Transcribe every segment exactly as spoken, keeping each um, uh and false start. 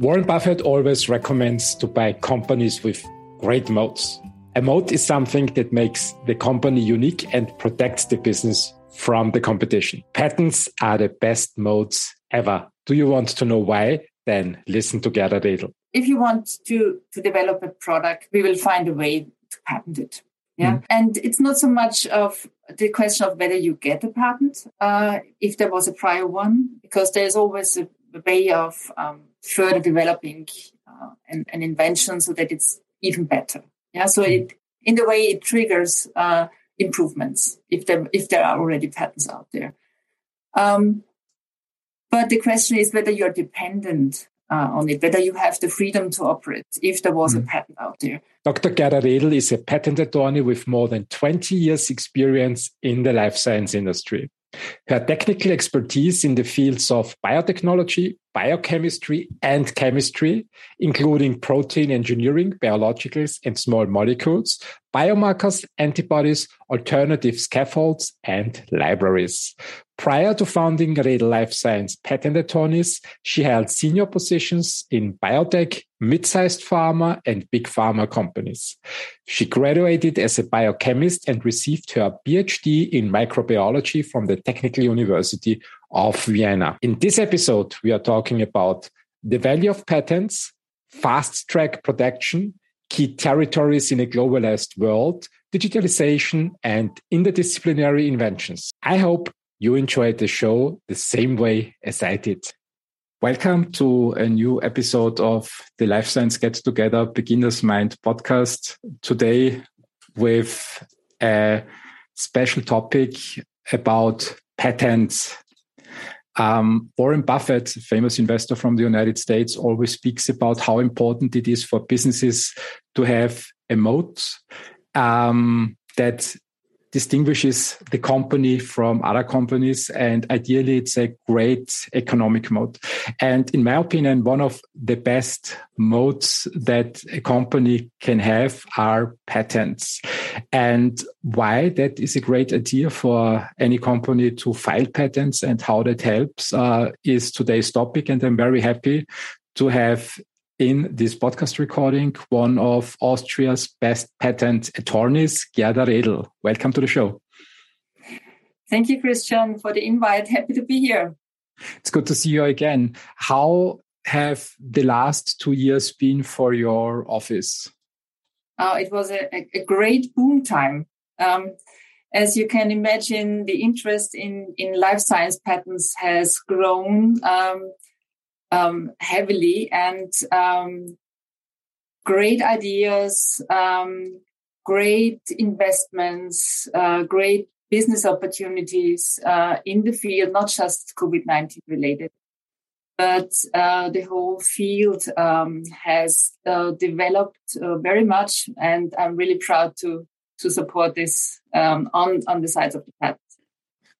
Warren Buffett always recommends to buy companies with great moats. A moat is something that makes the company unique and protects the business from the competition. Patents are the best moats ever. Do you want to know why? Then listen to Gerda Redl. If you want to, to develop a product, we will find a way to patent it. Yeah, mm. And it's not so much of the question of whether you get a patent, uh, if there was a prior one, because there's always a way of um, further developing uh, an, an invention so that it's even better. Yeah, so it in the way it triggers uh, improvements if there if there are already patents out there. Um, but the question is whether you're dependent Uh, on it, whether you have the freedom to operate if there was mm. a patent out there. Doctor Gerda Redl is a patent attorney with more than twenty years experience in the life science industry. Her technical expertise in the fields of biotechnology, biochemistry and chemistry, including protein engineering, biologicals and small molecules, biomarkers, antibodies, alternative scaffolds and libraries. Prior to founding Grid Life Science Patent Attorneys, she held senior positions in biotech, mid-sized pharma, and big pharma companies. She graduated as a biochemist and received her PhD in microbiology from the Technical University of Vienna. In this episode, we are talking about the value of patents, fast-track protection, key territories in a globalized world, digitalization, and interdisciplinary inventions. I hope you enjoyed the show the same way as I did. Welcome to a new episode of the Life Science Get Together Beginner's Mind podcast. Today with a special topic about patents. Um, Warren Buffett, famous investor from the United States, always speaks about how important it is for businesses to have a moat um, that distinguishes the company from other companies, and ideally it's a great economic moat. And in my opinion, one of the best moats that a company can have are patents. And why that is a great idea for any company to file patents and how that helps uh, is today's topic. And I'm very happy to have in this podcast recording one of Austria's best patent attorneys, Gerda Redl. Welcome to the show. Thank you, Christian, for the invite. Happy to be here. It's good to see you again. How have the last two years been for your office? Uh, it was a, a great boom time. Um, as you can imagine, the interest in, in life science patents has grown Um, Um, heavily and um, great ideas, um, great investments, uh, great business opportunities uh, in the field, not just COVID nineteen related, but uh, the whole field um, has uh, developed uh, very much. And I'm really proud to to support this um, on, on the sides of the patent.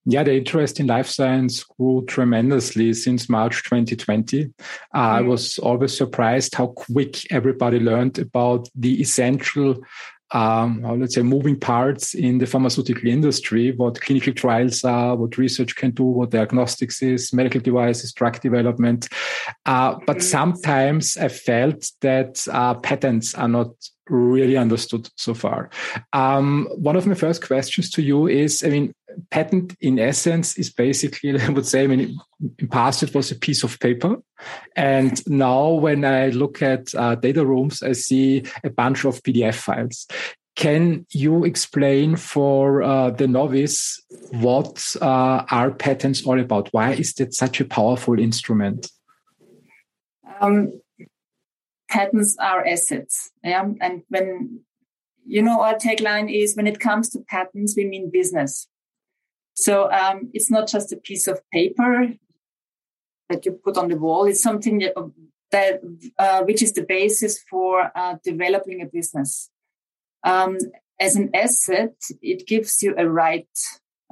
Yeah, the interest in life science grew tremendously since March twenty twenty. Uh, mm-hmm. I was always surprised how quick everybody learned about the essential, um, or let's say, moving parts in the pharmaceutical industry, what clinical trials are, what research can do, what diagnostics is, medical devices, drug development. Uh, but mm-hmm. sometimes I felt that uh, patents are not really understood so far. Um, one of my first questions to you is, I mean, patent in essence is basically, I would say, I mean, in past it was a piece of paper. And now when I look at uh, data rooms, I see a bunch of P D F files. Can you explain for uh, the novice what uh, are patents all about? Why is that such a powerful instrument? Um. Patents are assets. Yeah? And when, you know, our tagline is when it comes to patents, we mean business. So um, it's not just a piece of paper that you put on the wall. It's something that uh, which is the basis for uh, developing a business. Um, as an asset, it gives you a right,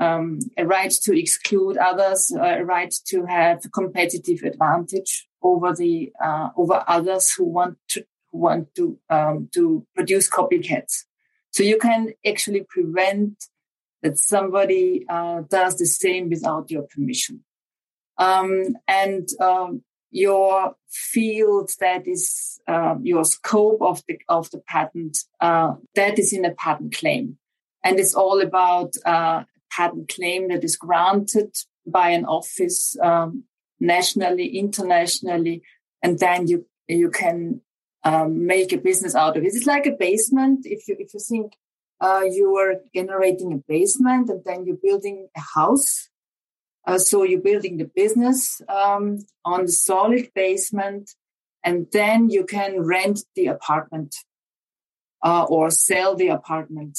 um, a right to exclude others, a right to have competitive advantage over the uh, over others who want to who want to um, to produce copycats, so you can actually prevent that somebody uh, does the same without your permission. Um, and um, your field, that is uh, your scope of the of the patent, uh, that is in a patent claim. And it's all about uh, patent claim that is granted by an office um, nationally, internationally, and then you you can um, make a business out of it. It's like a basement. If you if you think uh, you are generating a basement and then you're building a house, uh, so you're building the business um, on the solid basement, and then you can rent the apartment uh, or sell the apartment.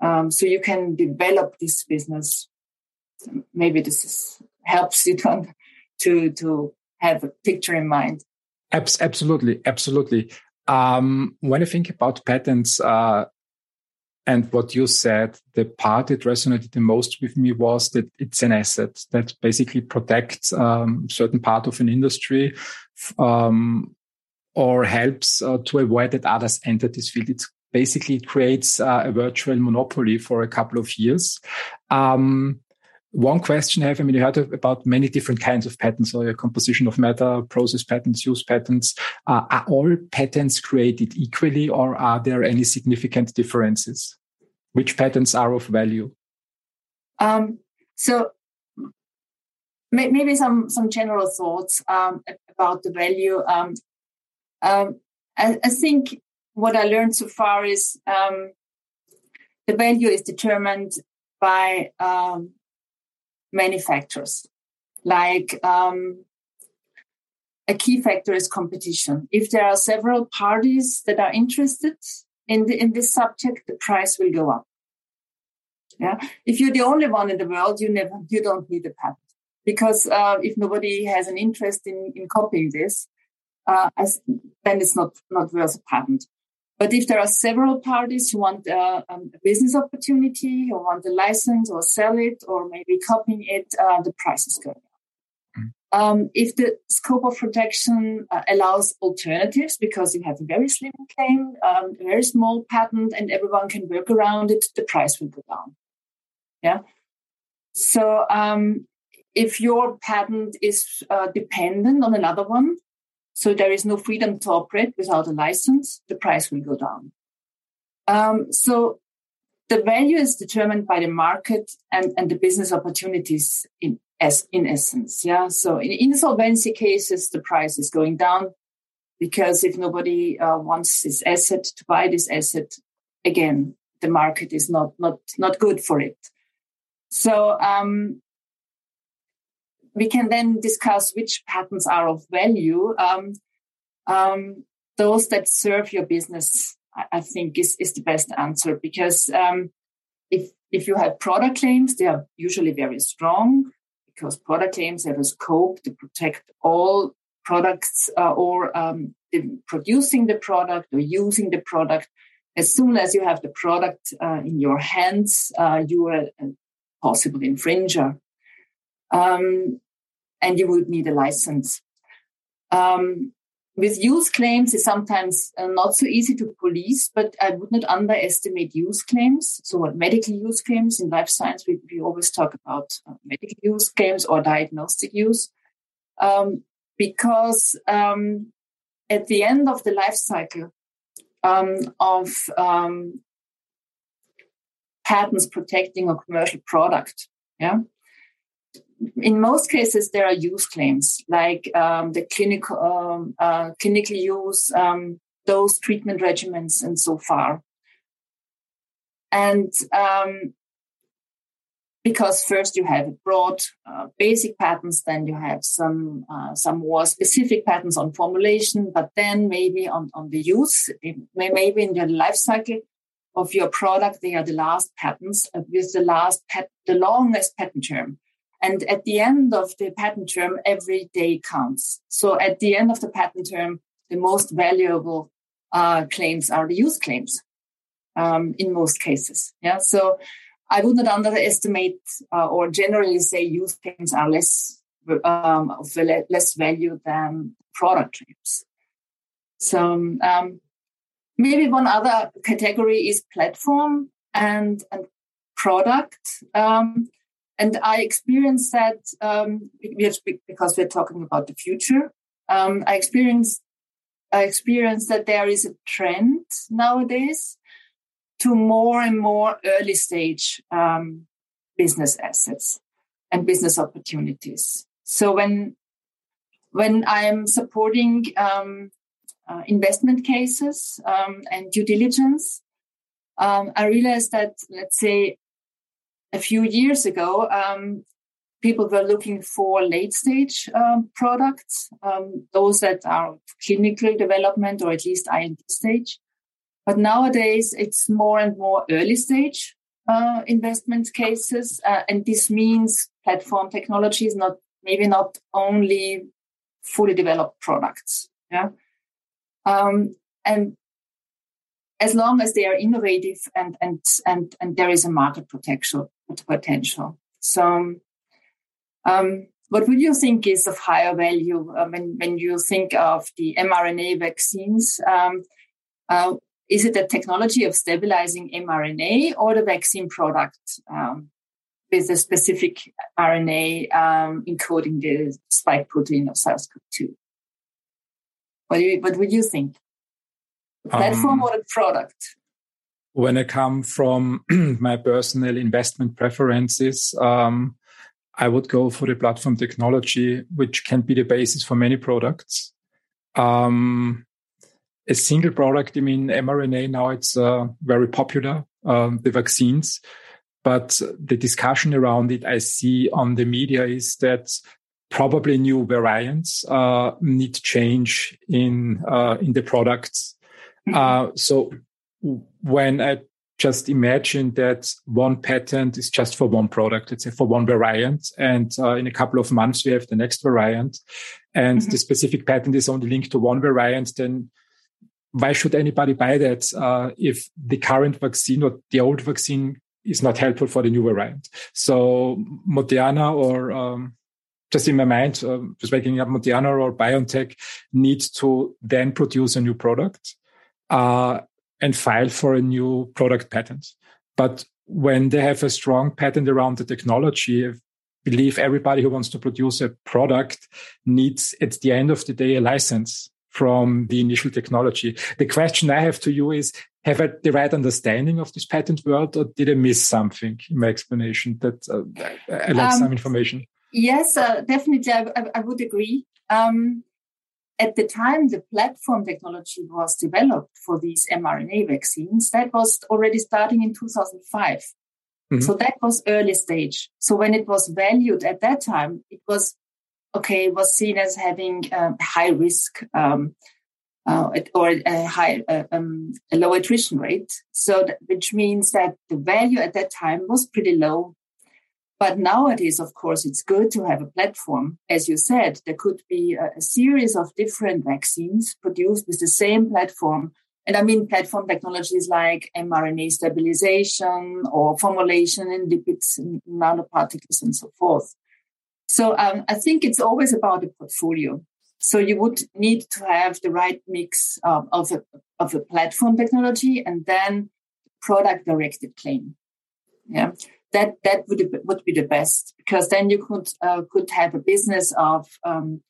Um, so you can develop this business. Maybe this is, helps you to, to to have a picture in mind. Absolutely, absolutely. Um, when I think about patents uh, and what you said, the part that resonated the most with me was that it's an asset that basically protects um, certain part of an industry um, or helps uh, to avoid that others enter this field. It's basically creates uh, a virtual monopoly for a couple of years. Um, one question I have, I mean, you heard about many different kinds of patents, or your composition of matter, process patents, use patents. Uh, are all patents created equally, or are there any significant differences? Which patents are of value? Um, so may- maybe some, some general thoughts um, about the value. Um, um, I, I think what I learned so far is um, the value is determined by um, many factors. Like um, a key factor is competition. If there are several parties that are interested in the, in this subject, the price will go up. Yeah. If you're the only one in the world, you never you don't need a patent, because uh, if nobody has an interest in, in copying this, uh, as, then it's not not worth a patent. But if there are several parties who want uh, um, a business opportunity, who want a license or sell it or maybe copying it, uh, the price is going up. Mm. Um, if the scope of protection uh, allows alternatives, because you have a very slim claim, um, a very small patent, and everyone can work around it, the price will go down. Yeah. So um, if your patent is uh, dependent on another one, so there is no freedom to operate without a license, the price will go down. Um, so the value is determined by the market and, and the business opportunities in as in essence. Yeah. So in insolvency cases, the price is going down, because if nobody uh, wants this asset to buy this asset, again, the market is not not not good for it. So um we can then discuss which patents are of value. Um, um, those that serve your business, I, I think, is, is the best answer, because um, if if you have product claims, they are usually very strong, because product claims have a scope to protect all products uh, or um, the, producing the product or using the product. As soon as you have the product uh, in your hands, uh, you are a, a possible infringer. Um, and you would need a license. Um, with use claims, it's sometimes uh, not so easy to police, but I would not underestimate use claims. So what medical use claims in life science, we, we always talk about uh, medical use claims or diagnostic use, um, because um, at the end of the life cycle um, of um, patents protecting a commercial product, yeah, in most cases, there are use claims, like um, the clinical, um, uh, clinical use, um, those treatment regimens, and so far. And um, because first you have broad, uh, basic patents, then you have some uh, some more specific patents on formulation, but then maybe on, on the use, maybe in the life cycle of your product, they are the last patents with the last pat- the longest patent term. And at the end of the patent term, every day counts. So at the end of the patent term, the most valuable uh, claims are the use claims um, in most cases. Yeah. So I would not underestimate uh, or generally say use claims are less um, of less value than product claims. So um, maybe one other category is platform and, and product. Um, And I experienced that um, because we're talking about the future. um, I experienced I experienced that there is a trend nowadays to more and more early stage um, business assets and business opportunities. So when when I'm supporting um, uh, investment cases um, and due diligence, um, I realized that, let's say, a few years ago, um, people were looking for late-stage um, products, um, those that are clinical development or at least I N D stage. But nowadays, it's more and more early-stage uh, investment cases. Uh, and this means platform technologies, not maybe not only fully developed products. Yeah, um, and as long as they are innovative and and and and there is a market potential. potential. So, um, what would you think is of higher value uh, when when you think of the mRNA vaccines? Um, uh, is it the technology of stabilizing mRNA or the vaccine product um, with a specific R N A um, encoding the spike protein of SARS CoV two? What do you, what would you think? The platform um, or the product? When I come from my personal investment preferences, um, I would go for the platform technology, which can be the basis for many products. Um, a single product, I mean, mRNA, now it's uh, very popular, um, the vaccines. But the discussion around it I see on the media is that probably new variants uh, need change in uh, in the products. Uh, so when I just imagine that one patent is just for one product, let's say for one variant, and uh, in a couple of months we have the next variant, and mm-hmm. the specific patent is only linked to one variant, then why should anybody buy that uh, if the current vaccine or the old vaccine is not helpful for the new variant? So Moderna or... Um, Just in my mind, uh, just waking up Moderna or BioNTech need to then produce a new product uh, and file for a new product patent. But when they have a strong patent around the technology, I believe everybody who wants to produce a product needs, at the end of the day, a license from the initial technology. The question I have to you is, have I the right understanding of this patent world, or did I miss something in my explanation that uh, I lacked um, some information? Yes, uh, definitely. I, I, I would agree. Um, at the time the platform technology was developed for these mRNA vaccines, that was already starting in two thousand five. Mm-hmm. So that was early stage. So when it was valued at that time, it was, okay, it was seen as having um, high risk um, uh, or a, high, uh, um, a low attrition rate. So that, which means that the value at that time was pretty low. But nowadays, of course, it's good to have a platform. As you said, there could be a, a series of different vaccines produced with the same platform. And I mean platform technologies like mRNA stabilization or formulation in lipids and nanoparticles and so forth. So um, I think it's always about the portfolio. So you would need to have the right mix of, of, a, of a platform technology and then product-directed claim. Yeah. That that would would be the best, because then you could uh, could have a business of um,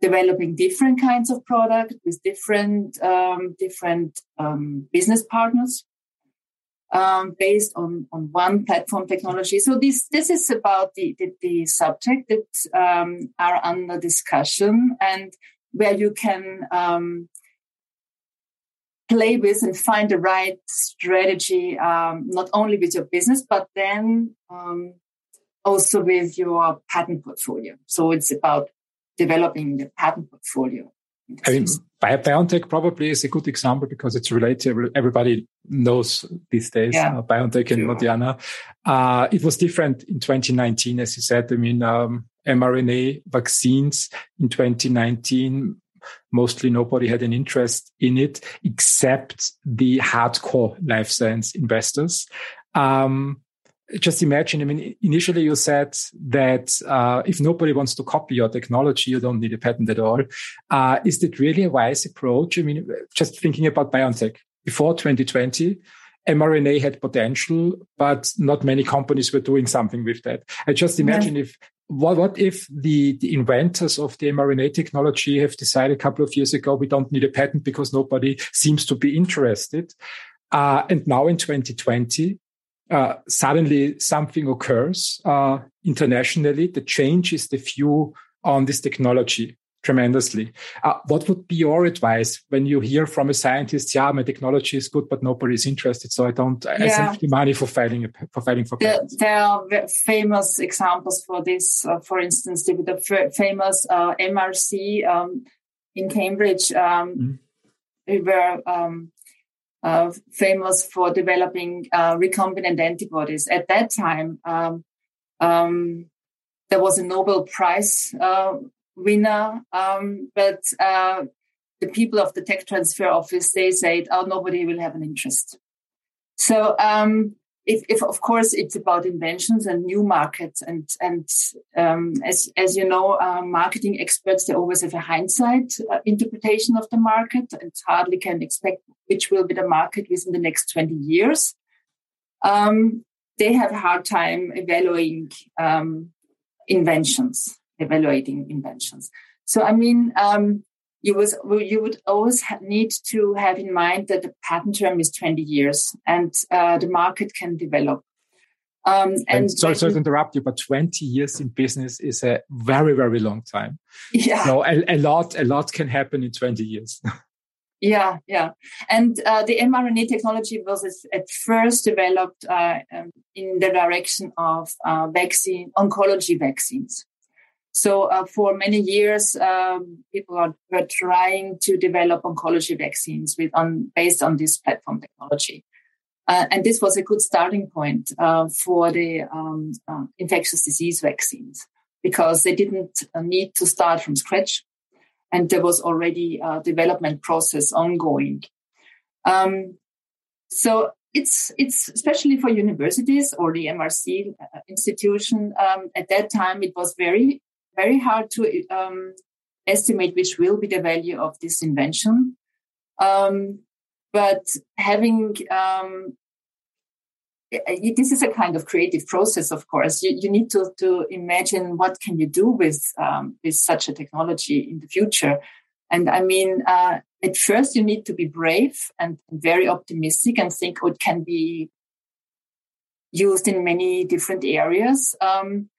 developing different kinds of product with different um, different um, business partners um, based on, on one platform technology. So this this is about the the, the subject that um, are under discussion and where you can um, play with and find the right strategy, um, not only with your business, but then um, also with your patent portfolio. So it's about developing the patent portfolio. I mean, BioNTech probably is a good example because it's related. Everybody knows these days, yeah. uh, BioNTech and sure. Moderna. Uh, it was different in twenty nineteen, as you said. I mean, um, mRNA vaccines in twenty nineteen, mostly nobody had an interest in it, except the hardcore life science investors. Um, just imagine, I mean, initially you said that uh, if nobody wants to copy your technology, you don't need a patent at all. Uh, is that really a wise approach? I mean, just thinking about BioNTech before twenty twenty, mRNA had potential, but not many companies were doing something with that. I just imagine yeah. if What, what if the, the inventors of the mRNA technology have decided a couple of years ago, we don't need a patent because nobody seems to be interested. Uh, and now in twenty twenty, uh, suddenly something occurs uh, internationally that changes the view on this technology tremendously. Uh, what would be your advice when you hear from a scientist, yeah, my technology is good, but nobody's interested, so I don't, yeah. I save the money for filing a, for filing for patents? There are famous examples for this. Uh, for instance, the, the famous uh, M R C um, in Cambridge um, mm-hmm. were um, uh, famous for developing uh, recombinant antibodies. At that time, um, um, there was a Nobel Prize uh, winner, um, but uh, the people of the tech transfer office, they said, oh, nobody will have an interest. So um, if, if, of course, it's about inventions and new markets. And and um, as, as you know, uh, marketing experts, they always have a hindsight uh, interpretation of the market and hardly can expect which will be the market within the next twenty years. Um, they have a hard time evaluating um, inventions. Evaluating inventions. So, I mean, um, you was you would always ha- need to have in mind that the patent term is twenty years, and uh, the market can develop. Um, and, and sorry, sorry to interrupt you, but twenty years in business is a very, very long time. Yeah. So a, a lot, a lot can happen in twenty years. yeah, yeah. And uh, the mRNA technology was at first developed uh, in the direction of uh, vaccine oncology vaccines. So uh, for many years, um, people are, were trying to develop oncology vaccines with on, based on this platform technology. Uh, and this was a good starting point uh, for the um, uh, infectious disease vaccines, because they didn't need to start from scratch. And there was already a development process ongoing. Um, so it's it's especially for universities or the M R C institution. Um, at that time, it was very Very hard to um, estimate which will be the value of this invention. Um, but having, um, this is a kind of creative process, of course. You, you need to, to imagine what can you do with, um, with such a technology in the future. And I mean, uh, at first you need to be brave and very optimistic and think, oh, it can be used in many different areas. Um,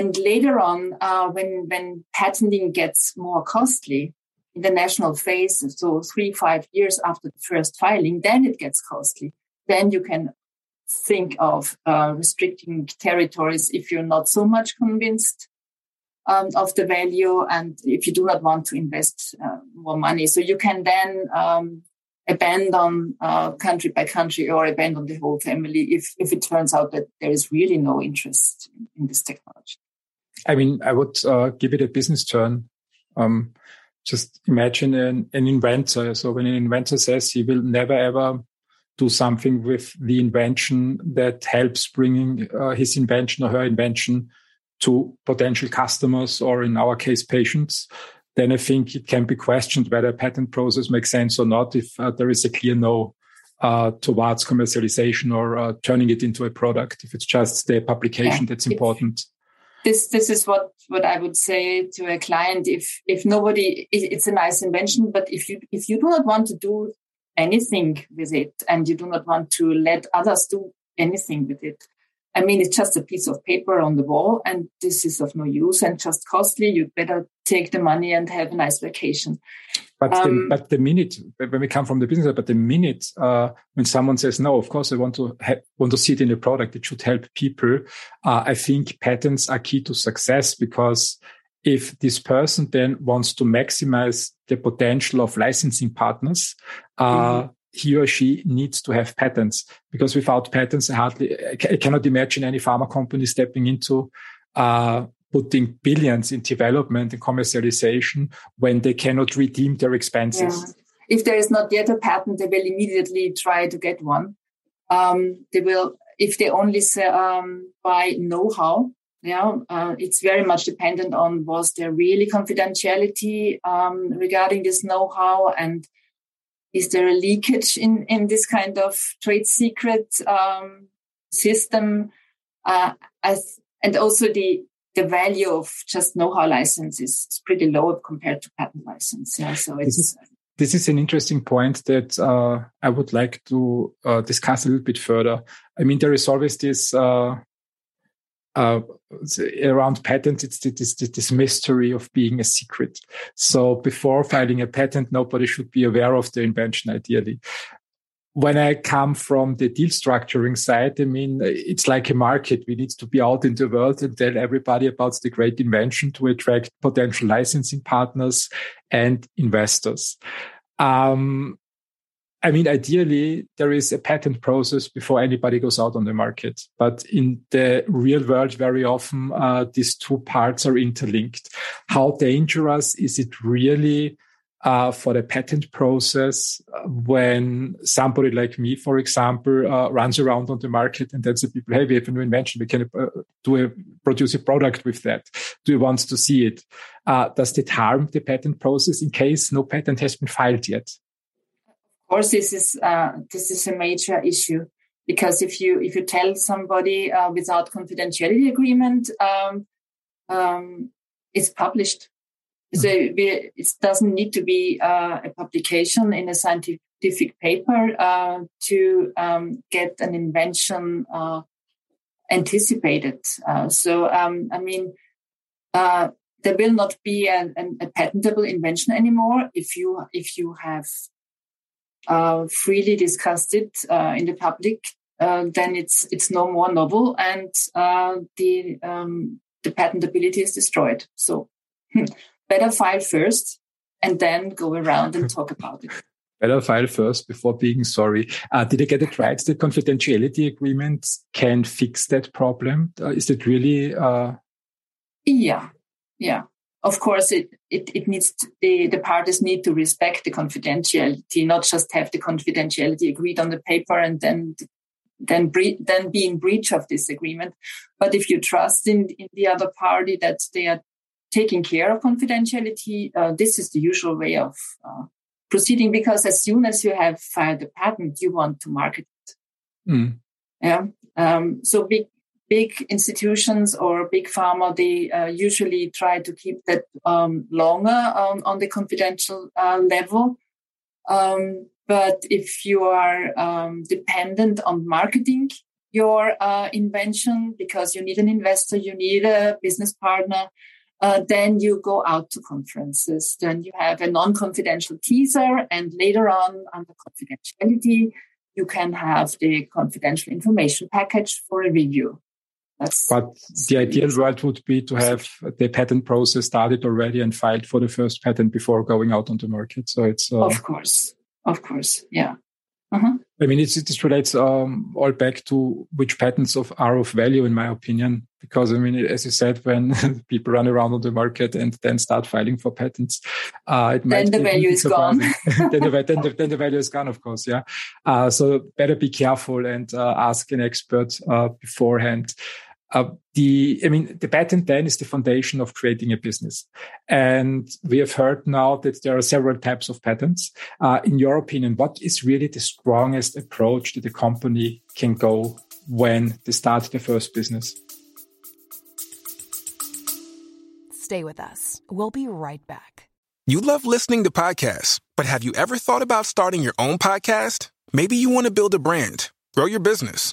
And later on, uh, when, when patenting gets more costly in the national phase, so three, five years after the first filing, then it gets costly. Then you can think of uh, restricting territories if you're not so much convinced um, of the value and if you do not want to invest uh, more money. So you can then um, abandon uh, country by country or abandon the whole family if, if it turns out that there is really no interest in this technology. I mean, I would uh, give it a business turn. Um, just imagine an, an inventor. So when an inventor says he will never, ever do something with the invention that helps bringing uh, his invention or her invention to potential customers or, in our case, patients, then I think it can be questioned whether a patent process makes sense or not if uh, there is a clear no uh, towards commercialization or uh, turning it into a product, if it's just the publication yeah, that's important. This this is what, what I would say to a client. If if nobody, it, it's a nice invention, but if you if you do not want to do anything with it and you do not want to let others do anything with it, I mean, it's just a piece of paper on the wall and this is of no use and just costly. You'd better take the money and have a nice vacation. But, um, the, but the minute, when we come from the business, but the minute uh, when someone says, no, of course, I want to ha- want to see it in a product, it should help people. Uh, I think patents are key to success, because if this person then wants to maximize the potential of licensing partners, uh, mm-hmm. he or she needs to have patents, because without patents, I hardly, I cannot imagine any pharma company stepping into uh, putting billions in development and commercialization when they cannot redeem their expenses. Yeah. If there is not yet a patent, they will immediately try to get one. Um, they will, if they only um, buy know-how, yeah, uh, it's very much dependent on was there really confidentiality um, regarding this know-how and Is there a leakage in, in this kind of trade secret um, system? Uh, as, and also the the value of just know-how license is, is pretty low compared to patent license. Yeah, so it's. This is, this is an interesting point that uh, I would like to uh, discuss a little bit further. I mean, there is always this uh, uh, around patents. It's this, this this mystery of being a secret. So before filing a patent, nobody should be aware of the invention, ideally. When I come from the deal structuring side, I mean, it's like a market. We need to be out in the world and tell everybody about the great invention to attract potential licensing partners and investors. Um, I mean, ideally, there is a patent process before anybody goes out on the market. But in the real world, very often, uh, these two parts are interlinked. How dangerous is it really? Uh, for the patent process, uh, when somebody like me, for example, uh, runs around on the market and tells the people, hey, we have a new invention, we can uh, do a, produce a product with that. Do you want to see it? Uh, does that harm the patent process in case no patent has been filed yet? Of course, this is uh, this is a major issue, because if you if you tell somebody uh, without confidentiality agreement, um, um, it's published. So it doesn't need to be uh, a publication in a scientific paper uh, to um, get an invention uh, anticipated. Uh, so, um, I mean, uh, there will not be a, a patentable invention anymore if you if you have uh, freely discussed it uh, in the public. Uh, then it's it's no more novel, and uh, the um, the patentability is destroyed. So. Better file first and then go around and talk about it. Better file first before being sorry. Uh, did I get it right? The confidentiality agreement can fix that problem? Uh, is it really? Uh... Yeah, yeah. Of course, it it, it needs to, the, the parties need to respect the confidentiality, not just have the confidentiality agreed on the paper and then then bre- then be in breach of this agreement. But if you trust in, in the other party that they are taking care of confidentiality, uh, this is the usual way of uh, proceeding, because as soon as you have filed a patent, you want to market it. Mm. Yeah. Um, so big big institutions or big pharma, they uh, usually try to keep that um, longer um, on the confidential uh, level. Um, but if you are um, dependent on marketing your uh, invention, because you need an investor, you need a business partner, Uh, then you go out to conferences. Then you have a non-confidential teaser, and later on, under confidentiality, you can have the confidential information package for a review. That's but the ideal world would be to have the patent process started already and filed for the first patent before going out on the market. So it's uh... of course, of course, yeah. Uh-huh. I mean, it's, this relates um, all back to which patents of are of value, in my opinion, because, I mean, as you said, when people run around on the market and then start filing for patents, uh, it then might the be value is surprising. Gone. then, the, then, the, then the value is gone, of course, yeah. Uh, so better be careful and uh, ask an expert uh, beforehand. Uh, the, I mean, the patent then is the foundation of creating a business. And we have heard now that there are several types of patents. Uh, in your opinion, what is really the strongest approach that a company can go when they start their first business? Stay with us. We'll be right back. You love listening to podcasts, but have you ever thought about starting your own podcast? Maybe you want to build a brand, grow your business,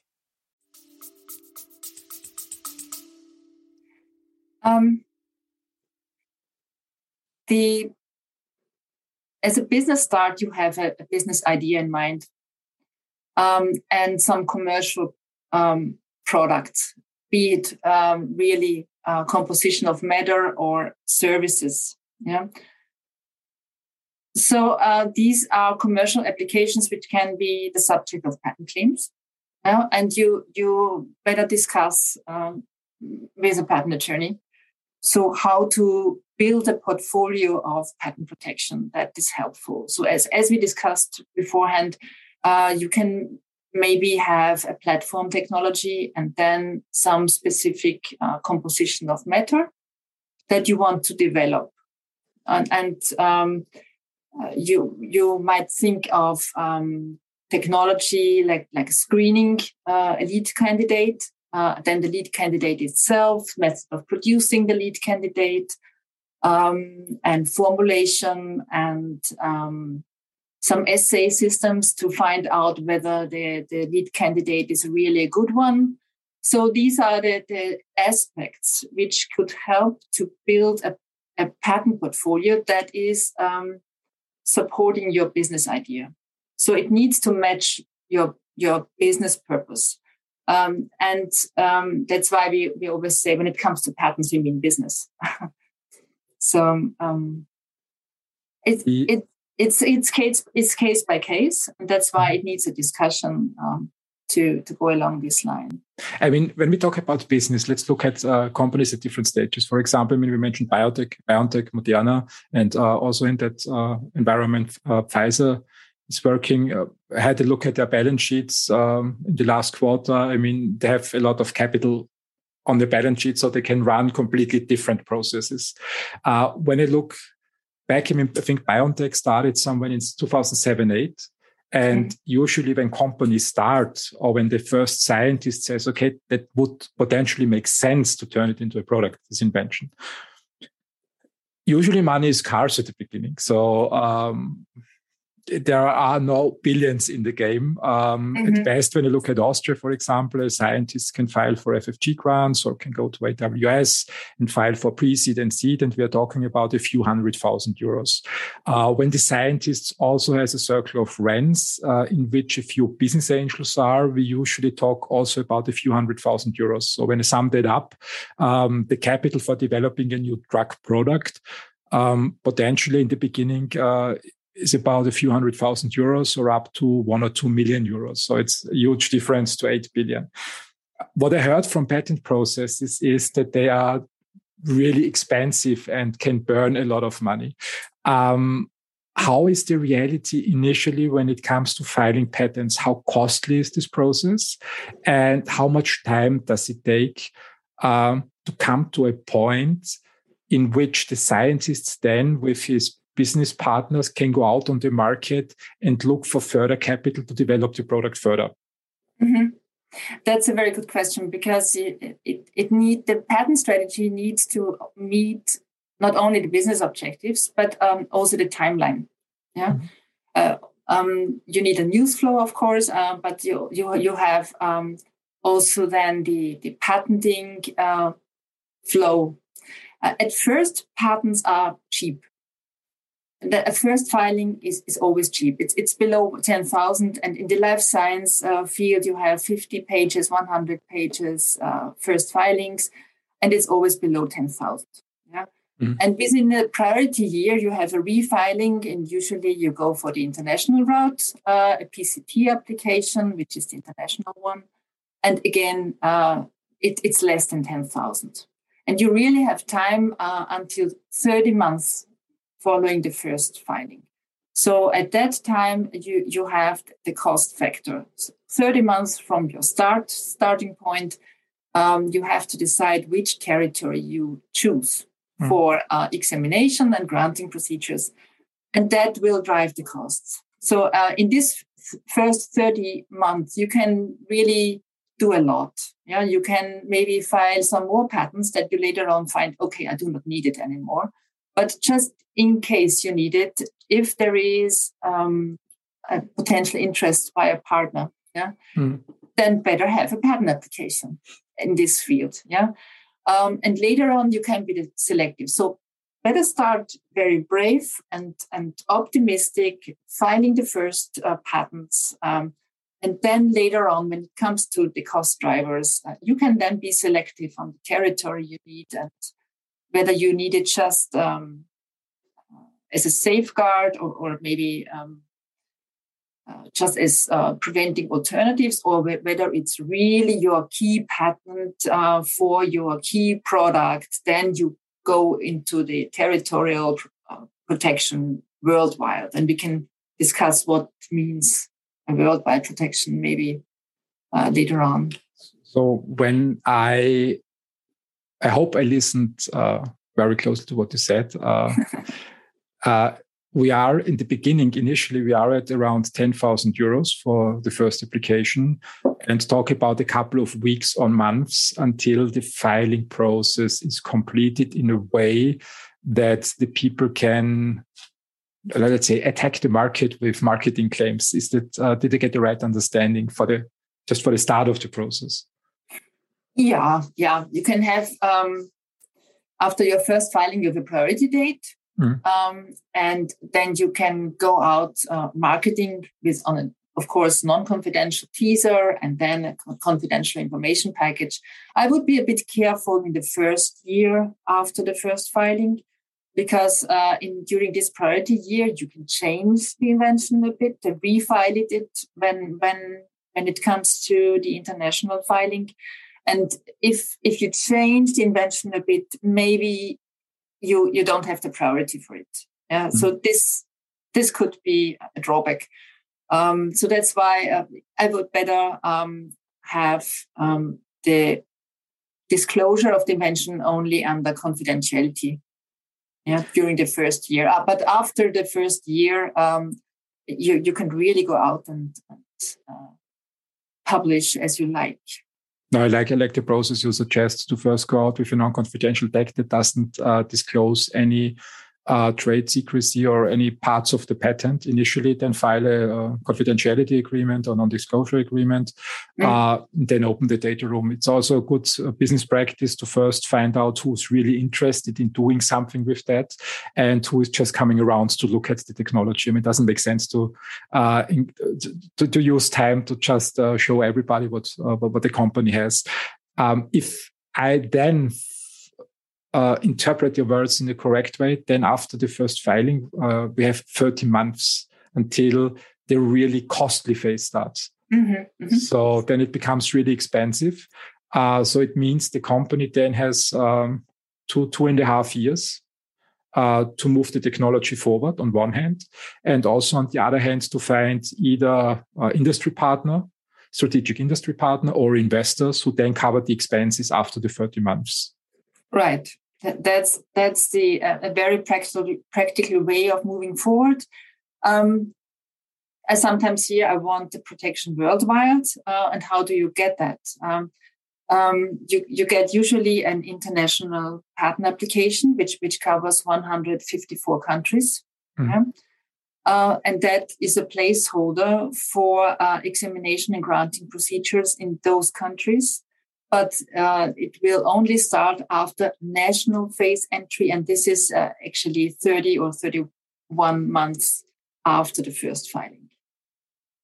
Um, the as a business start, you have a, a business idea in mind, um, and some commercial um, products, be it um, really uh, composition of matter or services. Yeah. So uh, these are commercial applications which can be the subject of patent claims. Yeah, and you you better discuss um, with a patent attorney. So how to build a portfolio of patent protection that is helpful. So as, as we discussed beforehand, uh, you can maybe have a platform technology and then some specific uh, composition of matter that you want to develop. And, and um, you you might think of um, technology like, like screening uh, a lead candidate, Uh, then the lead candidate itself, method of producing the lead candidate, um, and formulation, and um, some assay systems to find out whether the, the lead candidate is really a good one. So these are the, the aspects which could help to build a, a patent portfolio that is um, supporting your business idea. So it needs to match your, your business purpose. Um, and um, that's why we, we always say when it comes to patents, we mean business. so um, it, the, it, it's it's case it's case by case, and that's why it needs a discussion um, to to go along this line. I mean, when we talk about business, let's look at uh, companies at different stages. For example, I mean, we mentioned biotech, BioNTech, Moderna, and uh, also in that uh, environment, uh, Pfizer. It's working. Uh, I had a look at their balance sheets um, in the last quarter. I mean, they have a lot of capital on the balance sheet, so they can run completely different processes. Uh, when I look back, I mean, I think BioNTech started somewhere in two thousand seven, eight. And mm-hmm. usually when companies start or when the first scientist says, okay, that would potentially make sense to turn it into a product, this invention. Usually money is scarce at the beginning. So... Um, There are no billions in the game. Um, mm-hmm. At best, when you look at Austria, for example, scientists can file for F F G grants or can go to A W S and file for pre-seed and seed. And we are talking about a few hundred thousand euros. Uh, when the scientists also has a circle of friends uh, in which a few business angels are, we usually talk also about a few hundred thousand euros. So when I summed it up, um, the capital for developing a new drug product, um, potentially in the beginning, uh, is about a few hundred thousand euros or up to one or two million euros. So it's a huge difference to eight billion. What I heard from patent processes is that they are really expensive and can burn a lot of money. Um, how is the reality initially when it comes to filing patents? How costly is this process? And how much time does it take um, to come to a point in which the scientist then with his business partners can go out on the market and look for further capital to develop the product further? Mm-hmm. That's a very good question, because it, it, it need, the patent strategy needs to meet not only the business objectives, but um, also the timeline. Yeah, mm-hmm. uh, um, you need a news flow, of course, uh, but you you you have um, also then the, the patenting uh, flow. Uh, at first, patents are cheap. The first filing is, is always cheap. It's it's below ten thousand. And in the life science uh, field, you have fifty pages, one hundred pages, uh, first filings, and it's always below ten thousand. Yeah? Mm-hmm. And within the priority year, you have a refiling, and usually you go for the international route, uh, a P C T application, which is the international one. And again, uh, it, it's less than ten thousand. And you really have time uh, until thirty months following the first filing. So at that time, you, you have the cost factor. So thirty months from your start, starting point, um, you have to decide which territory you choose mm. for uh, examination and granting procedures. And that will drive the costs. So uh, in this f- first thirty months, you can really do a lot. Yeah, you can maybe file some more patents that you later on find, okay, I do not need it anymore. But just in case you need it, if there is um, a potential interest by a partner, yeah, mm. then better have a patent application in this field. Yeah, um, and later on you can be selective. So better start very brave and, and optimistic, finding the first uh, patents, um, and then later on, when it comes to the cost drivers, uh, you can then be selective on the territory you need and whether you need it just um, as a safeguard or, or maybe um, uh, just as uh, preventing alternatives, or w- whether it's really your key patent uh, for your key product, then you go into the territorial uh, protection worldwide. And we can discuss what means a worldwide protection maybe uh, later on. So when I, I hope I listened uh, very closely to what you said. Uh, uh, we are in the beginning, initially, we are at around ten thousand euros for the first application, and talk about a couple of weeks or months until the filing process is completed in a way that the people can, let's say, attack the market with marketing claims. Is that, uh, did they get the right understanding for the, just for the start of the process? Yeah, yeah. You can have, um, after your first filing, you have a priority date. Mm. Um, and then you can go out uh, marketing with, on a, of course, non-confidential teaser and then a confidential information package. I would be a bit careful in the first year after the first filing, because uh, in during this priority year, you can change the invention a bit, refile it when when when it comes to the international filing. And if if you change the invention a bit, maybe you you don't have the priority for it. Yeah. Mm-hmm. So this this could be a drawback. Um, so that's why uh, I would better um, have um, the disclosure of the invention only under confidentiality. Yeah, during the first year. Uh, but after the first year, um, you you can really go out and, and uh, publish as you like. No, I like, I like the process you suggest to first go out with a non-confidential deck that doesn't uh, disclose any uh, trade secrecy or any parts of the patent initially, then file a uh, confidentiality agreement or non-disclosure agreement, mm. uh, then open the data room. It's also a good uh, business practice to first find out who's really interested in doing something with that and who is just coming around to look at the technology. I mean, it doesn't make sense to uh, in, to, to use time to just uh, show everybody what, uh, what the company has. Um, if I then Uh, interpret your words in the correct way, then after the first filing, uh, we have thirty months until the really costly phase starts. Mm-hmm. Mm-hmm. So then it becomes really expensive. Uh, so it means the company then has um, two, two and a half years uh, to move the technology forward on one hand, and also on the other hand, to find either uh, industry partner, strategic industry partner, or investors who then cover the expenses after the thirty months. Right. That's that's the uh, a very practical practical way of moving forward. Um, I sometimes hear, I want the protection worldwide, uh, and how do you get that? Um, um, you you get usually an international patent application, which which covers one hundred fifty-four countries, mm-hmm. yeah? uh, and that is a placeholder for uh, examination and granting procedures in those countries. But uh, it will only start after national phase entry. And this is uh, actually thirty or thirty-one months after the first filing.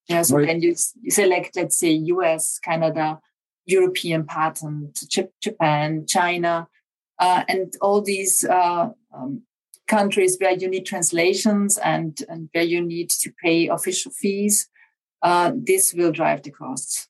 Yeah, so right. Then you select, let's say, U S, Canada, European patent, Japan, China, uh, and all these uh, um, countries where you need translations and, and where you need to pay official fees. Uh, this will drive the costs.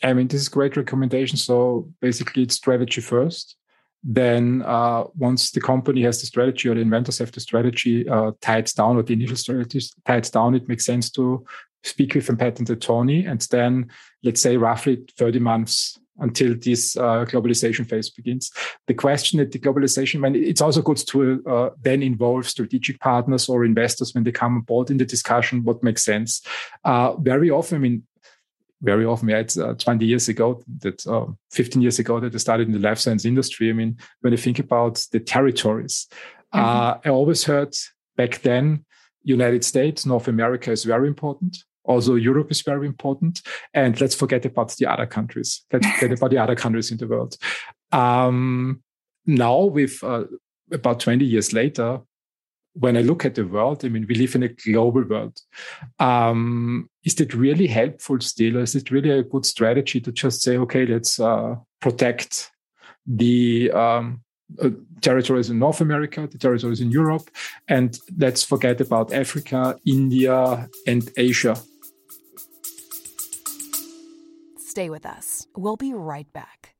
I mean, this is a great recommendation. So basically, it's strategy first. Then uh, once the company has the strategy or the inventors have the strategy uh, tied down, or the initial strategy tied down, it makes sense to speak with a patent attorney. And then, let's say, roughly thirty months until this uh, globalization phase begins. The question that the globalization, when it's also good to uh, then involve strategic partners or investors when they come on board in the discussion, what makes sense. Uh, very often, I mean, Very often, yeah, it's uh, twenty years ago, that uh, fifteen years ago that I started in the life science industry. I mean, when I think about the territories, mm-hmm. uh, I always heard back then, United States, North America is very important. Also, Europe is very important. And let's forget about the other countries. Let's forget about the other countries in the world. Um, now, with uh, about twenty years later, when I look at the world, I mean, we live in a global world. Um, is that really helpful still? Is it really a good strategy to just say, okay, let's uh, protect the um, uh, territories in North America, the territories in Europe, and let's forget about Africa, India, and Asia Stay with us. We'll be right back.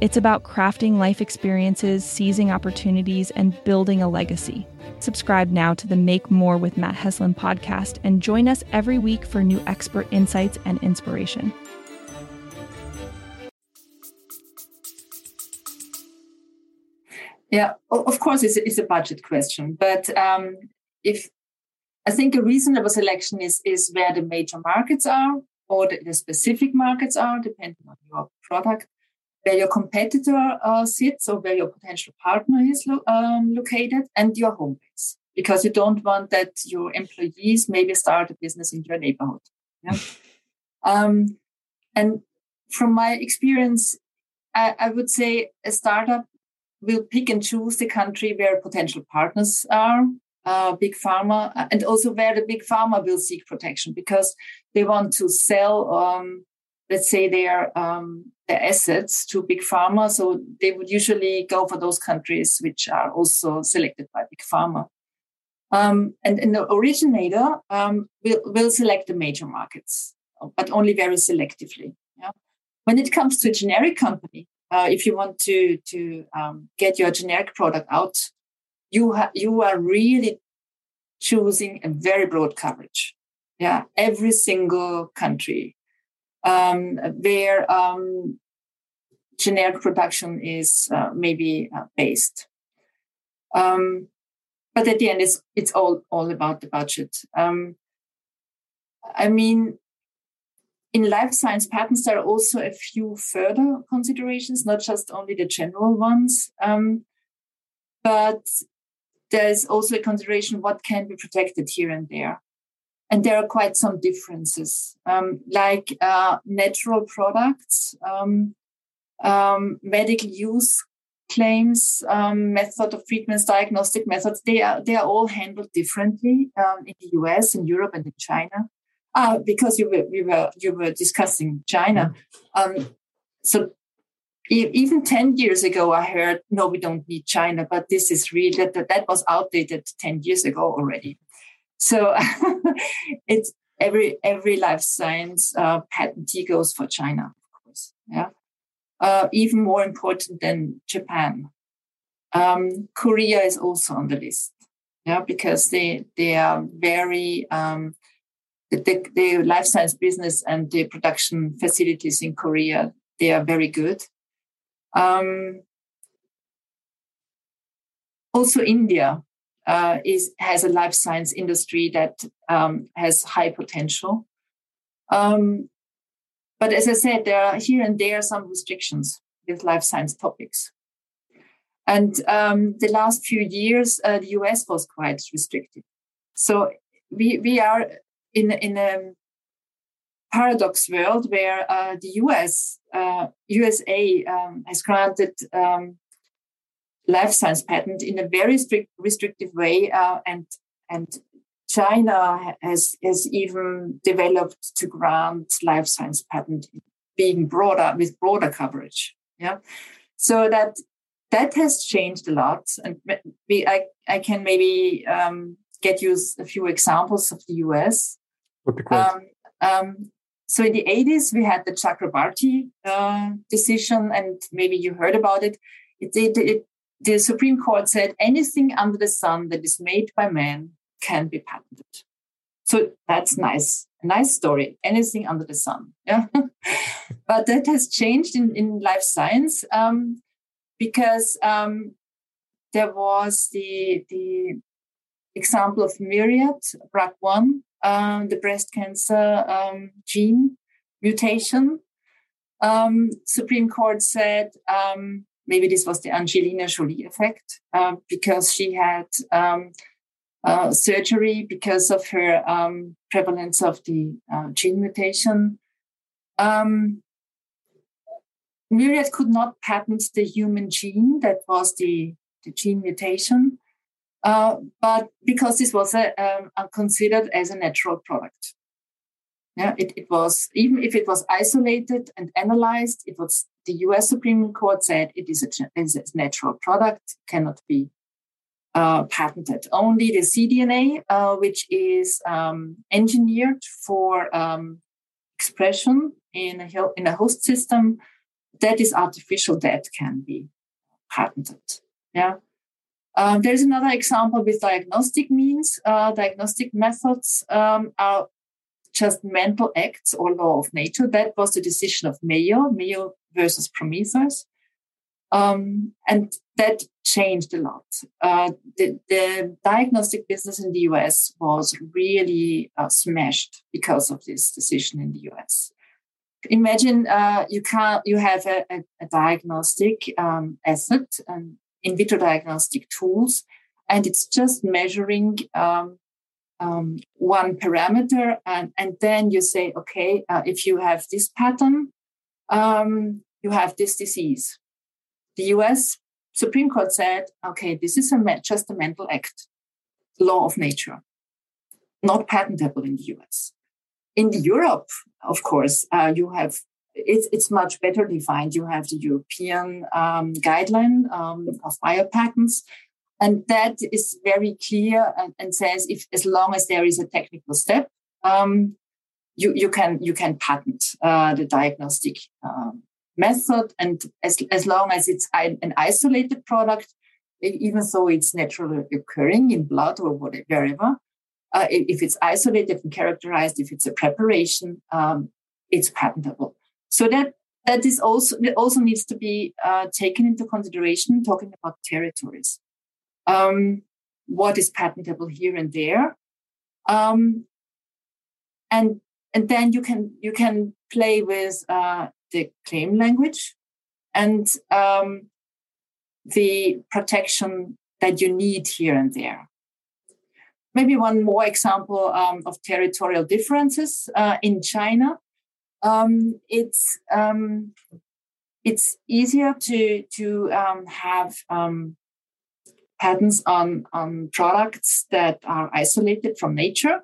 It's about crafting life experiences, seizing opportunities, and building a legacy. Subscribe now to the Make More with Matt Heslin podcast and join us every week for new expert insights and inspiration. Yeah, of course, it's, it's a budget question. But um, if I think a reasonable selection is, is where the major markets are or the, the specific markets are, depending on your product, where your competitor uh, sits or where your potential partner is lo- um, located, and your home base, because you don't want that your employees maybe start a business in your neighborhood. Yeah? um, and from my experience, I, I would say a startup will pick and choose the country where potential partners are, uh, big pharma, and also where the big pharma will seek protection because they want to sell, um, let's say, their um, their assets to big pharma. So they would usually go for those countries which are also selected by big pharma. Um, and, and the originator um, will, will select the major markets, but only very selectively. Yeah? When it comes to a generic company, uh, if you want to, to um, get your generic product out, you, ha- you are really choosing a very broad coverage. Yeah, every single country. Um, where um, generic production is uh, maybe uh, based, um, but at the end, it's it's all all about the budget. Um, I mean, in life science patents, there are also a few further considerations, not just only the general ones, um, but there is also a consideration what can be protected here and there. And there are quite some differences, um, like uh, natural products, um, um, medical use claims, um, method of treatments, diagnostic methods. They are they are all handled differently um, in the U S, in Europe, and in China. Uh, because you were we were you were discussing China. Um, so e- even ten years ago, I heard no, we don't need China, but this is real. That that was outdated ten years ago already. So it's every every life science uh, patentee goes for China, of course. Yeah, uh, even more important than Japan. Um, Korea is also on the list. Yeah, because they they are very um, the, the life science business and the production facilities in Korea, they are very good. Um, also India. Uh, is has a life science industry that um, has high potential. Um, but as I said, there are here and there some restrictions with life science topics. And um, the last few years, uh, the U S was quite restricted. So we we are in, in a paradox world where uh, the U S, uh, U S A um, has granted um, life science patent in a very strict, restrictive way, uh, and and China has has even developed to grant life science patent being broader with broader coverage. Yeah, so that that has changed a lot, and we, I I can maybe um, get you a few examples of the U S. Would be great. Um, um, so in the eighties we had the Chakrabarty uh, decision, and maybe you heard about it. It did. It, it, The Supreme Court said anything under the sun that is made by man can be patented. So that's nice, a nice story. Anything under the sun. Yeah. But that has changed in, in life science um, because um, there was the, the example of Myriad, B R C A one, um, the breast cancer um, gene mutation. Um, Supreme Court said... Um, Maybe this was the Angelina Jolie effect uh, because she had um, uh, surgery because of her um, prevalence of the uh, gene mutation. Um, Myriad could not patent the human gene, that was the, the gene mutation, uh, but because this was a, um, considered as a natural product. Yeah, it, it was, even if it was isolated and analyzed, it was the U S Supreme Court said it is a, is a natural product, cannot be uh, patented. Only the cDNA, uh, which is um, engineered for um, expression in a, in a host system, that is artificial, that can be patented. Yeah. Um, there's another example with diagnostic means. Uh, diagnostic methods um, are just mental acts or law of nature. That was the decision of Mayo, Mayo versus Prometheus. Um, and that changed a lot. Uh, the, the diagnostic business in the U S was really uh, smashed because of this decision in the U S. Imagine uh, you can't, you have a, a, a diagnostic um, asset, um, in vitro diagnostic tools, and it's just measuring um, um, one parameter, and, and then you say, okay, uh, if you have this pattern, um, you have this disease. The U S Supreme Court said, okay, this is a me- just a mental act, law of nature, not patentable in the U S. In Europe, of course, uh, you have it's it's much better defined. You have the European um, guideline um, of biopatents, and that is very clear and, and says if as long as there is a technical step, um, you you can you can patent uh, the diagnostic um, method, and as as long as it's an isolated product, even though it's naturally occurring in blood or whatever, wherever. Uh, if it's isolated and characterized, if it's a preparation, um, it's patentable. So that that is also that also needs to be uh, taken into consideration. Talking about territories, um, what is patentable here and there, um, and and then you can you can play with uh, the claim language and um, the protection that you need here and there. Maybe one more example um, of territorial differences uh, in China. Um, it's um, it's easier to to um, have um, patents on on products that are isolated from nature.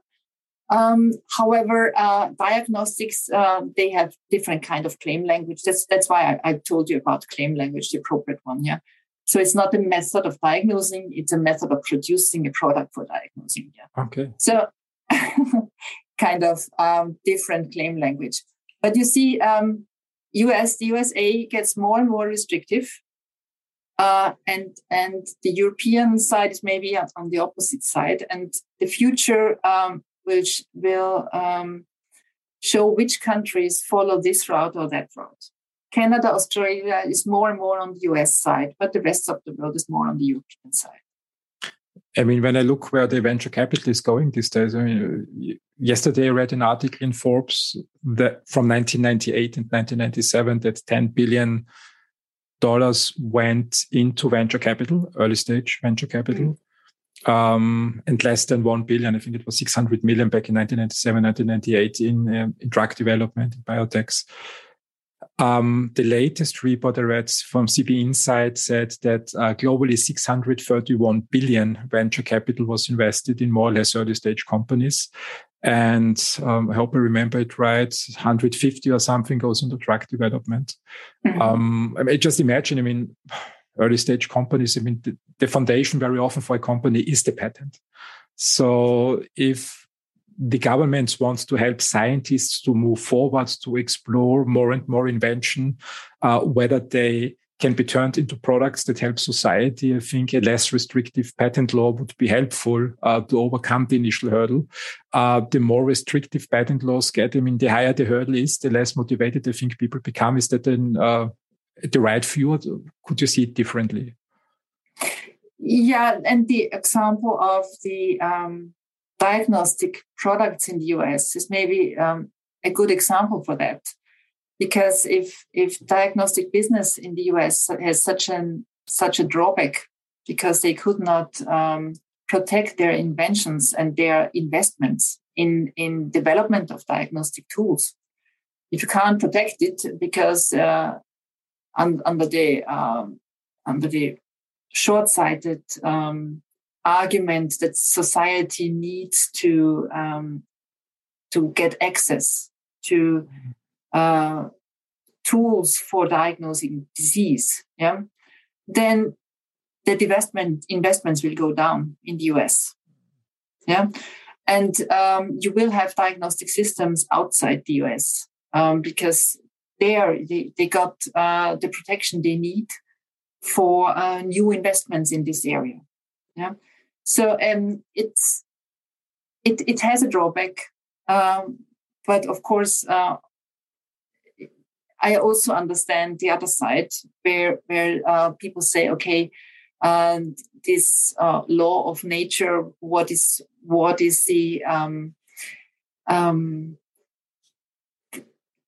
Um, however, uh, diagnostics uh, they have different kind of claim language. That's that's why I, I told you about claim language, the appropriate one. Yeah. So it's not a method of diagnosing; it's a method of producing a product for diagnosing. Yeah. Okay. So, kind of um, different claim language. But you see, um, U S the U S A gets more and more restrictive, uh, and and the European side is maybe on the opposite side. And the future um, will will um, show which countries follow this route or that route. Canada, Australia is more and more on the U S side, but the rest of the world is more on the European side. I mean, when I look where the venture capital is going these days, I mean, yesterday I read an article in Forbes that from nineteen ninety-eight and nineteen ninety-seven that ten billion dollars went into venture capital, early stage venture capital, mm-hmm. um, and less than one billion. I think it was six hundred million back in nineteen ninety-seven, nineteen ninety-eight in, um, in drug development, in biotechs. Um, the latest report I read from C B Insights said that uh, globally six hundred thirty-one billion venture capital was invested in more or less early stage companies. And um, I hope I remember it right, one hundred fifty or something goes into drug development. Mm-hmm. Um, I mean, just imagine, I mean, early stage companies, I mean, the, the foundation very often for a company is the patent. So if the government wants to help scientists to move forward, to explore more and more invention, uh, whether they can be turned into products that help society. I think a less restrictive patent law would be helpful uh, to overcome the initial hurdle. Uh, the more restrictive patent laws get, I mean, the higher the hurdle is, the less motivated I think people become. Is that then uh, the right view? Could you see it differently? Yeah, and the example of the... Um diagnostic products in the U S is maybe um, a good example for that, because if if diagnostic business in the U S has such an such a drawback because they could not um, protect their inventions and their investments in in development of diagnostic tools, if you can't protect it because uh, under, under the um, under the short-sighted um, argument that society needs to um, to get access to uh, tools for diagnosing disease, yeah, then the investment investments will go down in the U S, yeah, and um, you will have diagnostic systems outside the U S um, because there they, they got uh, the protection they need for uh, new investments in this area, yeah. So um, it's it it has a drawback, um, but of course uh, I also understand the other side where where uh, people say, okay. And this uh, law of nature, what is what is the um, um,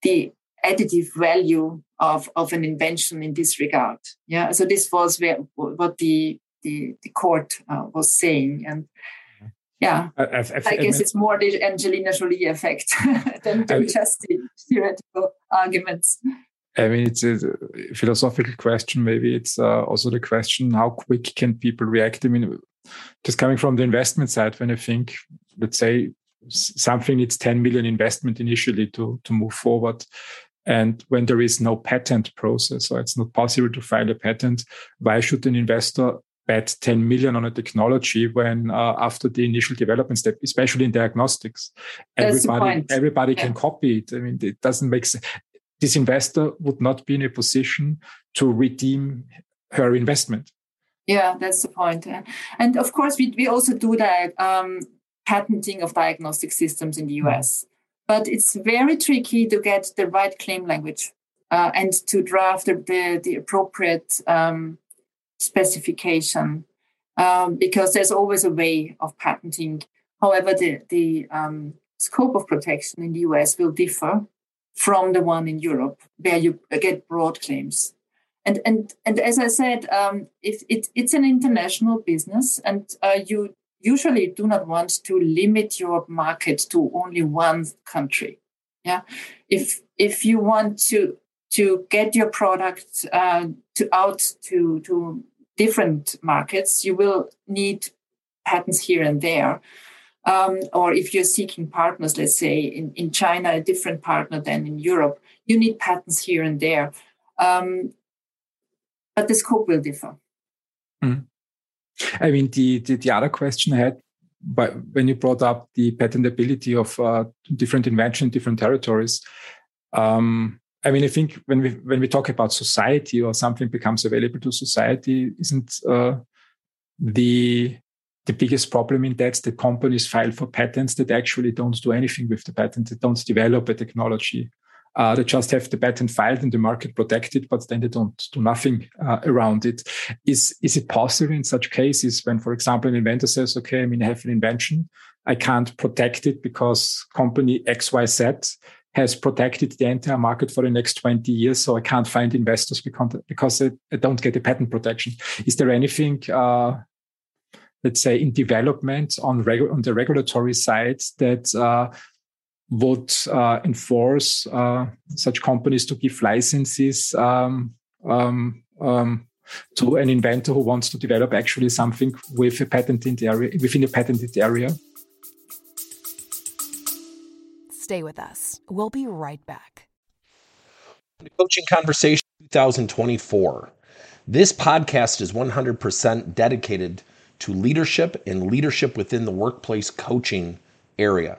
the additive value of, of an invention in this regard? Yeah, so this was where, what the the, the court uh, was saying, and yeah, I, I, I, I guess I, it's more the Angelina Jolie effect than, than I, just the theoretical arguments. I mean, it's a philosophical question. Maybe it's uh, also the question, how quick can people react? I mean, just coming from the investment side, when I think, let's say, something needs ten million investment initially to, to move forward. And when there is no patent process, or it's not possible to file a patent, why should an investor bet ten million on a technology when uh, after the initial development step, especially in diagnostics, everybody, everybody yeah. can copy it? I mean, it doesn't make sense. This investor would not be in a position to redeem her investment. Yeah, that's the point. And of course, we, we also do that um, patenting of diagnostic systems in the U S. But it's very tricky to get the right claim language uh, and to draft the, the, the appropriate um, specification um, because there's always a way of patenting. However, the, the um, scope of protection in the U S will differ from the one in Europe, where you get broad claims. And and and as I said, um, if it, it's an international business, and uh, you usually do not want to limit your market to only one country. Yeah, if if you want to to get your product uh, to out to to different markets, you will need patents here and there. Um, or if you're seeking partners, let's say in, in China, a different partner than in Europe, you need patents here and there. Um, but the scope will differ. Mm. I mean, the, the, the other question I had, but when you brought up the patentability of uh, different inventions, different territories, um, I mean, I think when we when we talk about society or something becomes available to society, isn't uh, the... The biggest problem in that's the companies file for patents that actually don't do anything with the patent. They don't develop a technology. Uh, they just have the patent filed and the market protected, but then they don't do nothing uh, around it. Is is it possible in such cases when, for example, an inventor says, okay, I mean, I have an invention. I can't protect it because company X Y Z has protected the entire market for the next twenty years. So I can't find investors because I don't get the patent protection. Is there anything... Uh, let's say, in development on, regu- on the regulatory side that uh, would uh, enforce uh, such companies to give licenses um, um, um, to an inventor who wants to develop actually something with a patented area, within a patented area? Stay with us. We'll be right back. The Coaching Conversation twenty twenty-four. This podcast is one hundred percent dedicated to leadership and leadership within the workplace coaching area.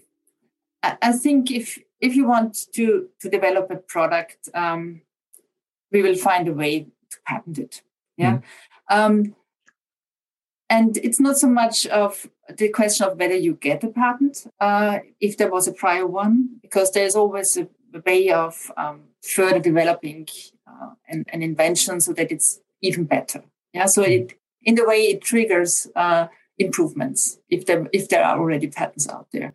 I think if if you want to, to develop a product, um, we will find a way to patent it. Yeah, mm-hmm. um, and it's not so much of the question of whether you get a patent uh, if there was a prior one, because there's always a way of um, further developing uh, uh, an, an invention so that it's even better. Yeah. So it, in a way, it triggers uh, improvements if there if there are already patents out there.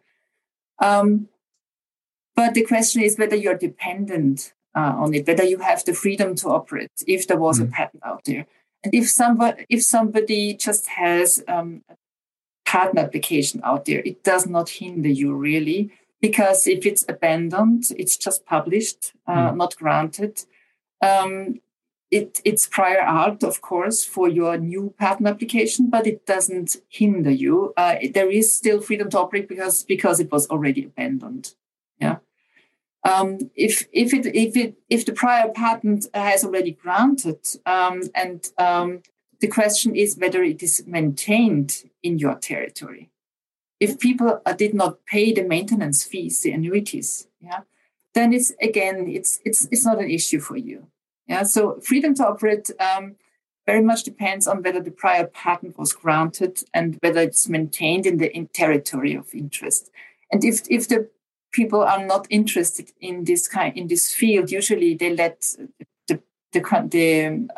Um, but the question is whether you're dependent uh, on it, whether you have the freedom to operate if there was mm. a patent out there. And if somebody if somebody just has um, a patent application out there, it does not hinder you really, because if it's abandoned, it's just published, uh, mm. not granted. Um, It, it's prior art, of course, for your new patent application, but it doesn't hinder you. Uh, there is still freedom to operate because because it was already abandoned. Yeah. Um, if if it if it if the prior patent has already granted, um, and um, the question is whether it is maintained in your territory. If people did not pay the maintenance fees, the annuities, yeah, then it's again it's it's it's not an issue for you. Yeah, so freedom to operate um, very much depends on whether the prior patent was granted and whether it's maintained in the in territory of interest. And if if the people are not interested in this kind in this field, usually they let the the, the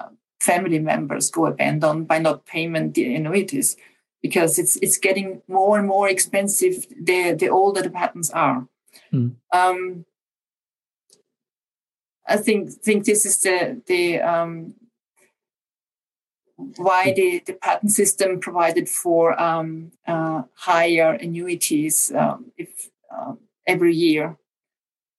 family members go abandoned by not payment the annuities, because it's it's getting more and more expensive the the older the patents are. Mm. Um, I think think this is the the um, why the, the patent system provided for um, uh, higher annuities um, if uh, every year,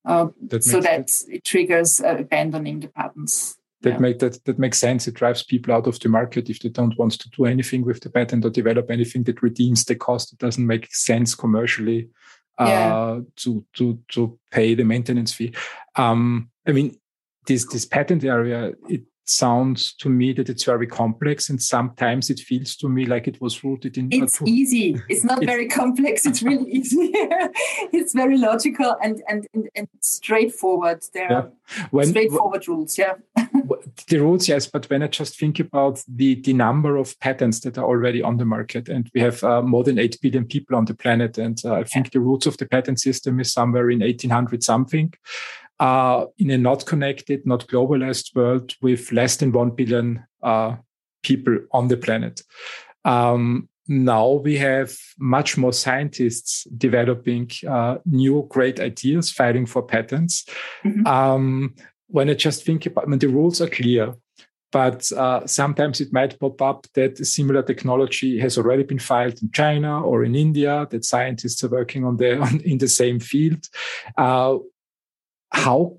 uh, that so that sense. It triggers uh, abandoning the patents. That yeah. make that that makes sense. It drives people out of the market if they don't want to do anything with the patent or develop anything that redeems the cost. It doesn't make sense commercially uh, yeah. to to to pay the maintenance fee. Um, I mean, this, this patent area, it sounds to me that it's very complex, and sometimes it feels to me like it was rooted in... It's easy. It's not very complex. It's really easy. It's very logical and, and, and, and straightforward. There are yeah. when, straightforward when, rules, yeah. The rules, yes, but when I just think about the, the number of patents that are already on the market, and we have uh, more than eight billion people on the planet, and uh, I think yeah. the roots of the patent system is somewhere in eighteen hundred something. Uh, in a not connected, not globalized world with less than one billion uh, people on the planet. Um, now we have much more scientists developing uh, new great ideas, filing for patents. Mm-hmm. Um, when I just think about, I mean, the rules are clear, but uh, sometimes it might pop up that similar technology has already been filed in China or in India, that scientists are working on the, on, in the same field. Uh, How,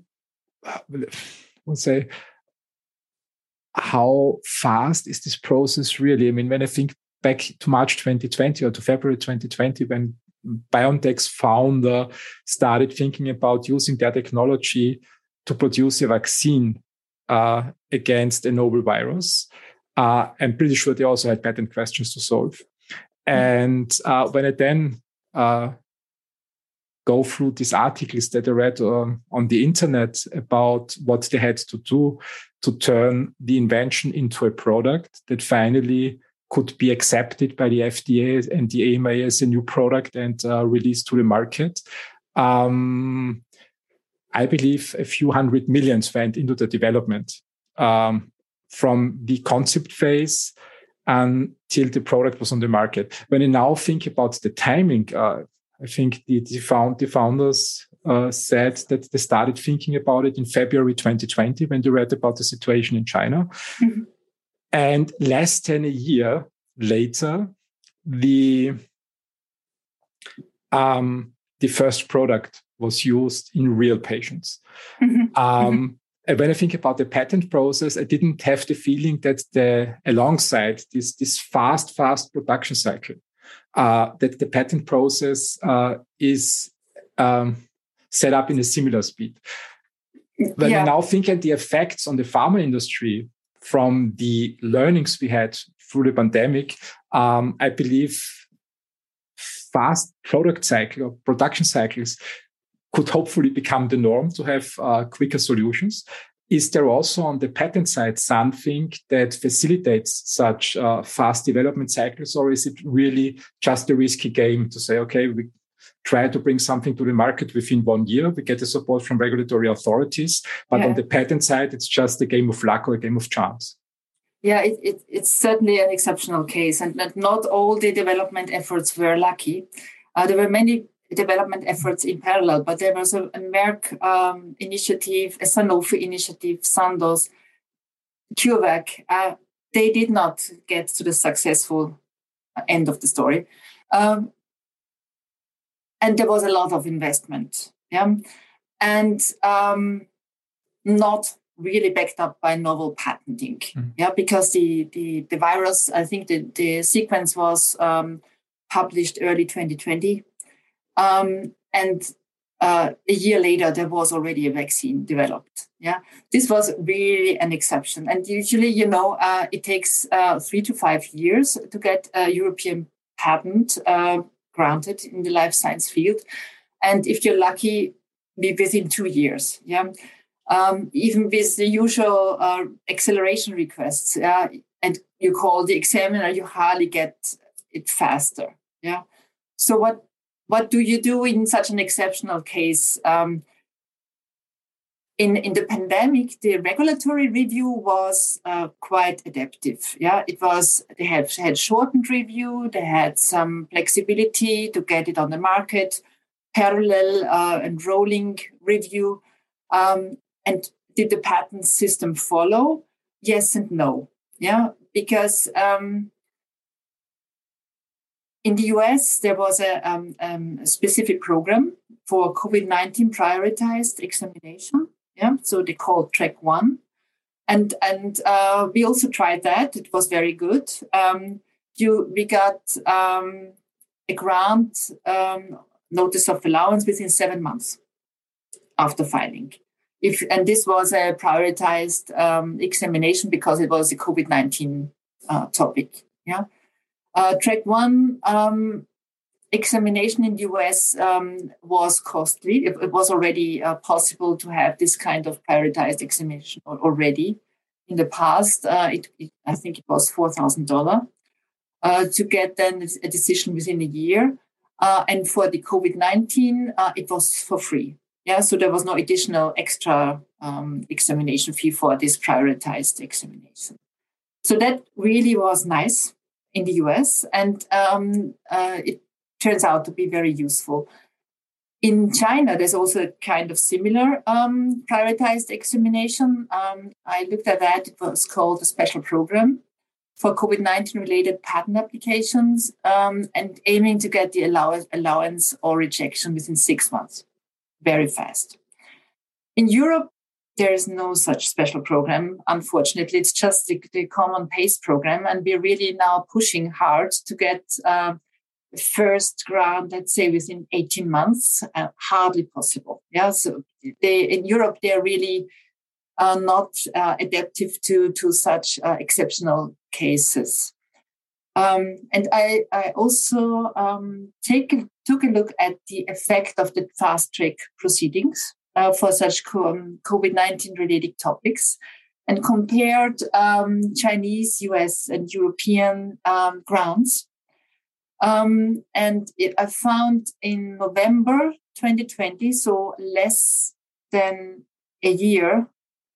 let's say, how fast is this process really? I mean, when I think back to March twenty twenty or to February twenty twenty, when BioNTech's founder started thinking about using their technology to produce a vaccine uh, against a novel virus, uh, I'm pretty sure they also had patent questions to solve. And uh, when it then... Uh, go through these articles that I read um, on the internet about what they had to do to turn the invention into a product that finally could be accepted by the F D A and the E M A as a new product and uh, released to the market. Um, I believe a few hundred millions went into the development um, from the concept phase until the product was on the market. When I now think about the timing, uh, I think the, the, found, the founders uh, said that they started thinking about it in February twenty twenty when they read about the situation in China. Mm-hmm. And less than a year later, the, um, the first product was used in real patients. Mm-hmm. Um, mm-hmm. And when I think about the patent process, I didn't have the feeling that the alongside this, this fast, fast production cycle, Uh, that the patent process uh, is um, set up in a similar speed. When yeah. I now think at the effects on the pharma industry from the learnings we had through the pandemic, um, I believe fast product cycle or production cycles could hopefully become the norm to have uh, quicker solutions. Is there also on the patent side something that facilitates such uh, fast development cycles, or is it really just a risky game to say, okay, we try to bring something to the market within one year. We get the support from regulatory authorities. But yeah. on the patent side, it's just a game of luck or a game of chance. Yeah, it, it, it's certainly an exceptional case. And not, not all the development efforts were lucky. Uh, there were many development efforts in parallel, but there was a, a Merck um, initiative, a Sanofi initiative, Sandoz, CureVac. Uh, they did not get to the successful end of the story. Um, and there was a lot of investment. Yeah, and um, not really backed up by novel patenting. Mm-hmm. Yeah, because the, the, the virus, I think the, the sequence was um, published early twenty twenty. Um, and uh, a year later, there was already a vaccine developed. Yeah, this was really an exception. And usually, you know, uh, it takes uh, three to five years to get a European patent uh, granted in the life science field. And if you're lucky, be within two years. Yeah. Um, even with the usual uh, acceleration requests, yeah, and you call the examiner, you hardly get it faster. Yeah. So what what do you do in such an exceptional case? Um, in in the pandemic, the regulatory review was uh, quite adaptive. Yeah, it was they had had shortened review. They had some flexibility to get it on the market, parallel uh, and rolling review. Um, And did the patent system follow? Yes and no. Yeah, because um, in the U S, there was a, um, um, a specific program for COVID nineteen prioritized examination. Yeah, so they called Track One. And and uh, we also tried that. It was very good. Um, you, we got um, a grant um, notice of allowance within seven months after filing. If, and this was a prioritized um, examination because it was a COVID nineteen uh, topic. Yeah, uh, Track One um, examination in the U S um, was costly. It, it was already uh, possible to have this kind of prioritized examination already in the past. Uh, it, it, I think it was four thousand dollars uh, to get then a decision within a year. Uh, and for the COVID nineteen, uh, it was for free. Yeah, so there was no additional extra um, examination fee for this prioritized examination. So that really was nice in the U S, and um, uh, it turns out to be very useful. In China, there's also a kind of similar um, prioritized examination. Um, I looked at that. It was called a special program for COVID nineteen related patent applications um, and aiming to get the allow- allowance or rejection within six months. Very fast. In Europe, there is no such special program. Unfortunately, it's just the, the common PACE program. And we're really now pushing hard to get uh, first grant, let's say, within eighteen months. Uh, hardly possible. Yeah. So they, in Europe, they're really uh, not uh, adaptive to, to such uh, exceptional cases. Um, and I, I also um, take, took a look at the effect of the fast-track proceedings uh, for such COVID nineteen-related topics and compared um, Chinese, U S, and European um, grounds. Um, and it, I found in November twenty twenty, so less than a year,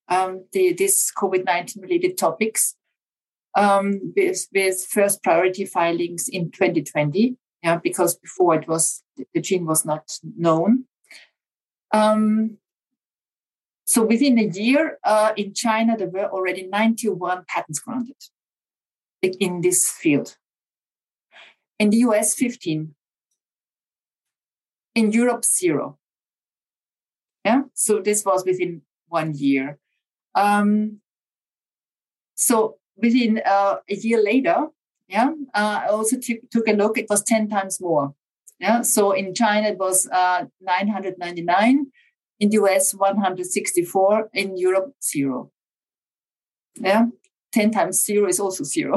um, the, this COVID nineteen-related topics Um, with, with first priority filings in twenty twenty, yeah, because before it was the gene was not known. Um, so within a year uh, in China, there were already ninety-one patents granted in this field. In the U S, fifteen. In Europe, zero. Yeah, so this was within one year. Um, so. Within uh, a year later, yeah, uh, I also t- took a look. It was ten times more. Yeah, so in China it was uh, nine hundred ninety-nine, in the U S one hundred sixty-four, in Europe zero. Yeah, ten times zero is also zero.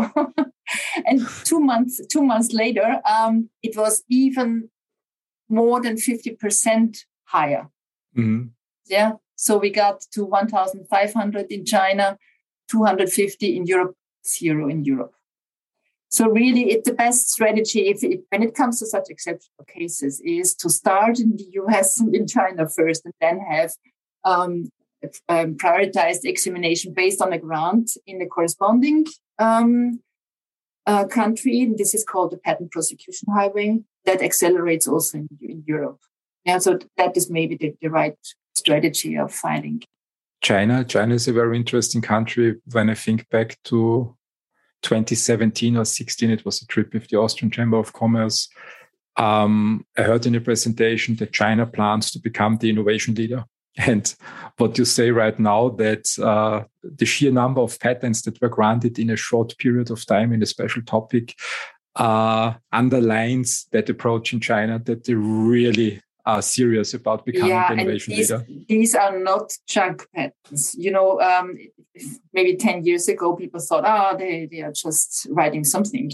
And two months, two months later, um, it was even more than fifty percent higher. Mm-hmm. Yeah, so we got to one thousand five hundred in China. two hundred fifty in Europe, zero in Europe. So really, it, the best strategy if it, when it comes to such exceptional cases is to start in the U S and in China first, and then have um, um, prioritized examination based on a grant in the corresponding um, uh, country. This is called the patent prosecution highway that accelerates also in, in Europe. Yeah, so that is maybe the, the right strategy of filing. China, China is a very interesting country. When I think back to twenty seventeen or sixteen, it was a trip with the Austrian Chamber of Commerce. Um, I heard in a presentation that China plans to become the innovation leader. And what you say right now, that uh, the sheer number of patents that were granted in a short period of time in a special topic uh, underlines that approach in China, that they really are serious about becoming yeah, the innovation and these, leader. These are not junk patents. You know, um, maybe ten years ago, people thought, oh, they, they are just writing something.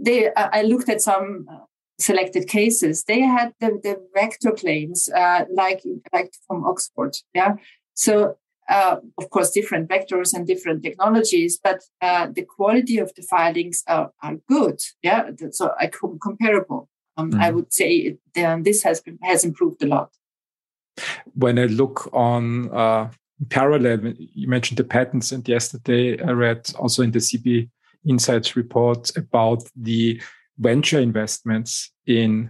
They, I looked at some selected cases. They had the, the vector claims, uh, like, like from Oxford. Yeah. So, uh, of course, different vectors and different technologies, but uh, the quality of the filings are, are good. Yeah. So, I com- comparable. Um, mm-hmm. I would say it, um, this has been, has improved a lot. When I look on uh, parallel, you mentioned the patents, and yesterday I read also in the C B Insights report about the venture investments in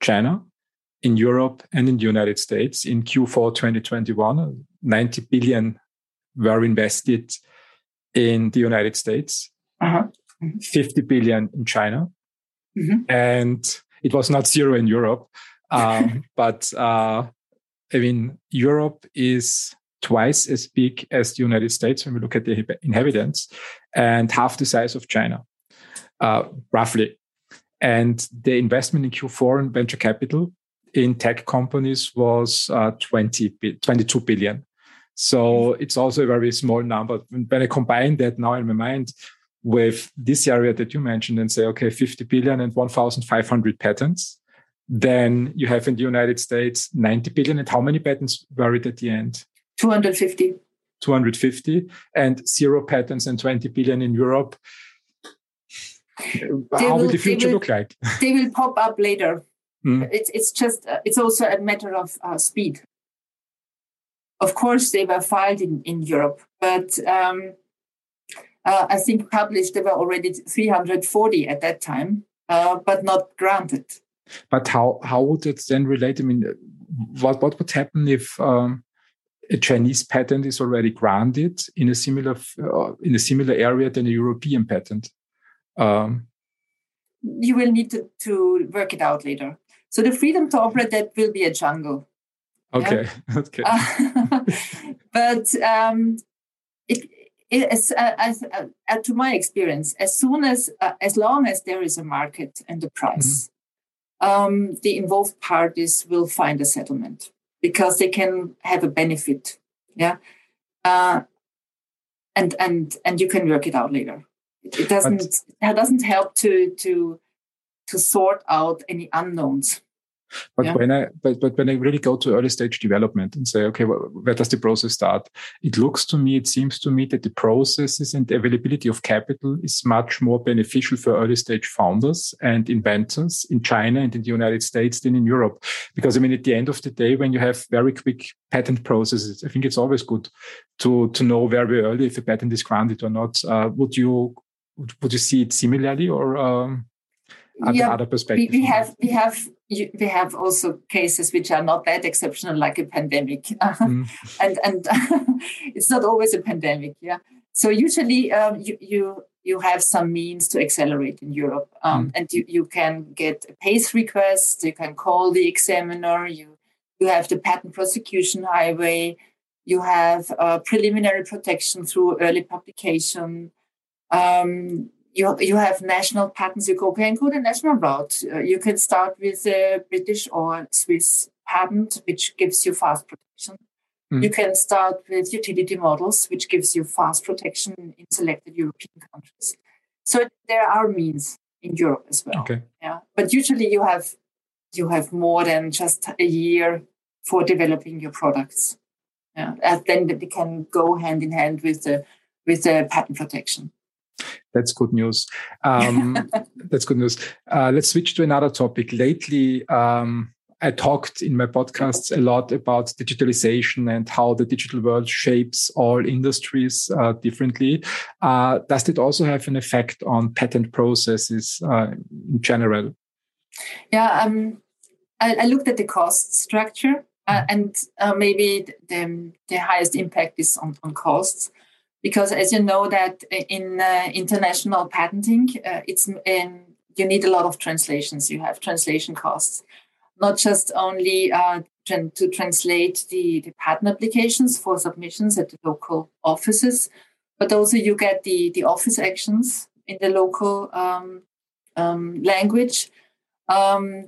China, in Europe, and in the United States. In Q four twenty twenty-one, ninety billion were invested in the United States, uh-huh. mm-hmm. fifty billion in China. Mm-hmm. And it was not zero in Europe, um, but uh, I mean, Europe is twice as big as the United States when we look at the inhabitants, and half the size of China, uh, roughly. And the investment in Q four in venture capital in tech companies was uh, twenty-two billion. So it's also a very small number. When I combine that now in my mind with this area that you mentioned and say, okay, fifty billion and fifteen hundred patents, then you have in the United States ninety billion. And how many patents were it at the end? two hundred fifty. two hundred fifty and zero patents and twenty billion in Europe. They how will, will the future will, look like? They will pop up later. Mm. It's, it's just, uh, it's also a matter of uh, speed. Of course, they were filed in, in Europe, but um, Uh, I think published, there were already three hundred forty at that time, uh, but not granted. But how, how would it then relate? I mean, what, what would happen if um, a Chinese patent is already granted in a similar uh, in a similar area than a European patent? Um, you will need to, to work it out later. So the freedom to operate, that will be a jungle. Okay, yeah? okay. Uh, but um, it. As, uh, as, uh, uh, to my experience, as soon as, uh, as long as there is a market and a price, mm-hmm. um, the involved parties will find a settlement because they can have a benefit. Yeah, uh, and and and you can work it out later. It doesn't but, it doesn't help to to to sort out any unknowns. But yeah. when I but, but when I really go to early stage development and say, okay, well, where does the process start? It looks to me, it seems to me that the processes and availability of capital is much more beneficial for early stage founders and inventors in China and in the United States than in Europe. Because, I mean, at the end of the day, when you have very quick patent processes, I think it's always good to, to know very early if a patent is granted or not. Uh, would you would you see it similarly or um, are yeah, there other perspectives? We, we have we have... You, we have also cases which are not that exceptional, like a pandemic, mm. and and it's not always a pandemic. Yeah, so usually um, you you you have some means to accelerate in Europe, um, mm. and you, you can get a PACE request. You can call the examiner. You you have the patent prosecution highway. You have uh, preliminary protection through early publication. Um, You you have national patents. You go, can go the national route. Uh, you can start with a British or Swiss patent, which gives you fast protection. Mm. You can start with utility models, which gives you fast protection in selected European countries. So there are means in Europe as well. Okay. Yeah, but usually you have you have more than just a year for developing your products. Yeah, and then they can go hand in hand with the with the patent protection. That's good news. Um, that's good news. Uh, let's switch to another topic. Lately, um, I talked in my podcasts a lot about digitalization and how the digital world shapes all industries uh, differently. Uh, does it also have an effect on patent processes uh, in general? Yeah, um, I, I looked at the cost structure uh, and uh, maybe the, the highest impact is on, on costs. Because as you know that in uh, international patenting, uh, it's um, you need a lot of translations. You have translation costs, not just only uh, to translate the, the patent applications for submissions at the local offices, but also you get the, the office actions in the local um, um, language. Um,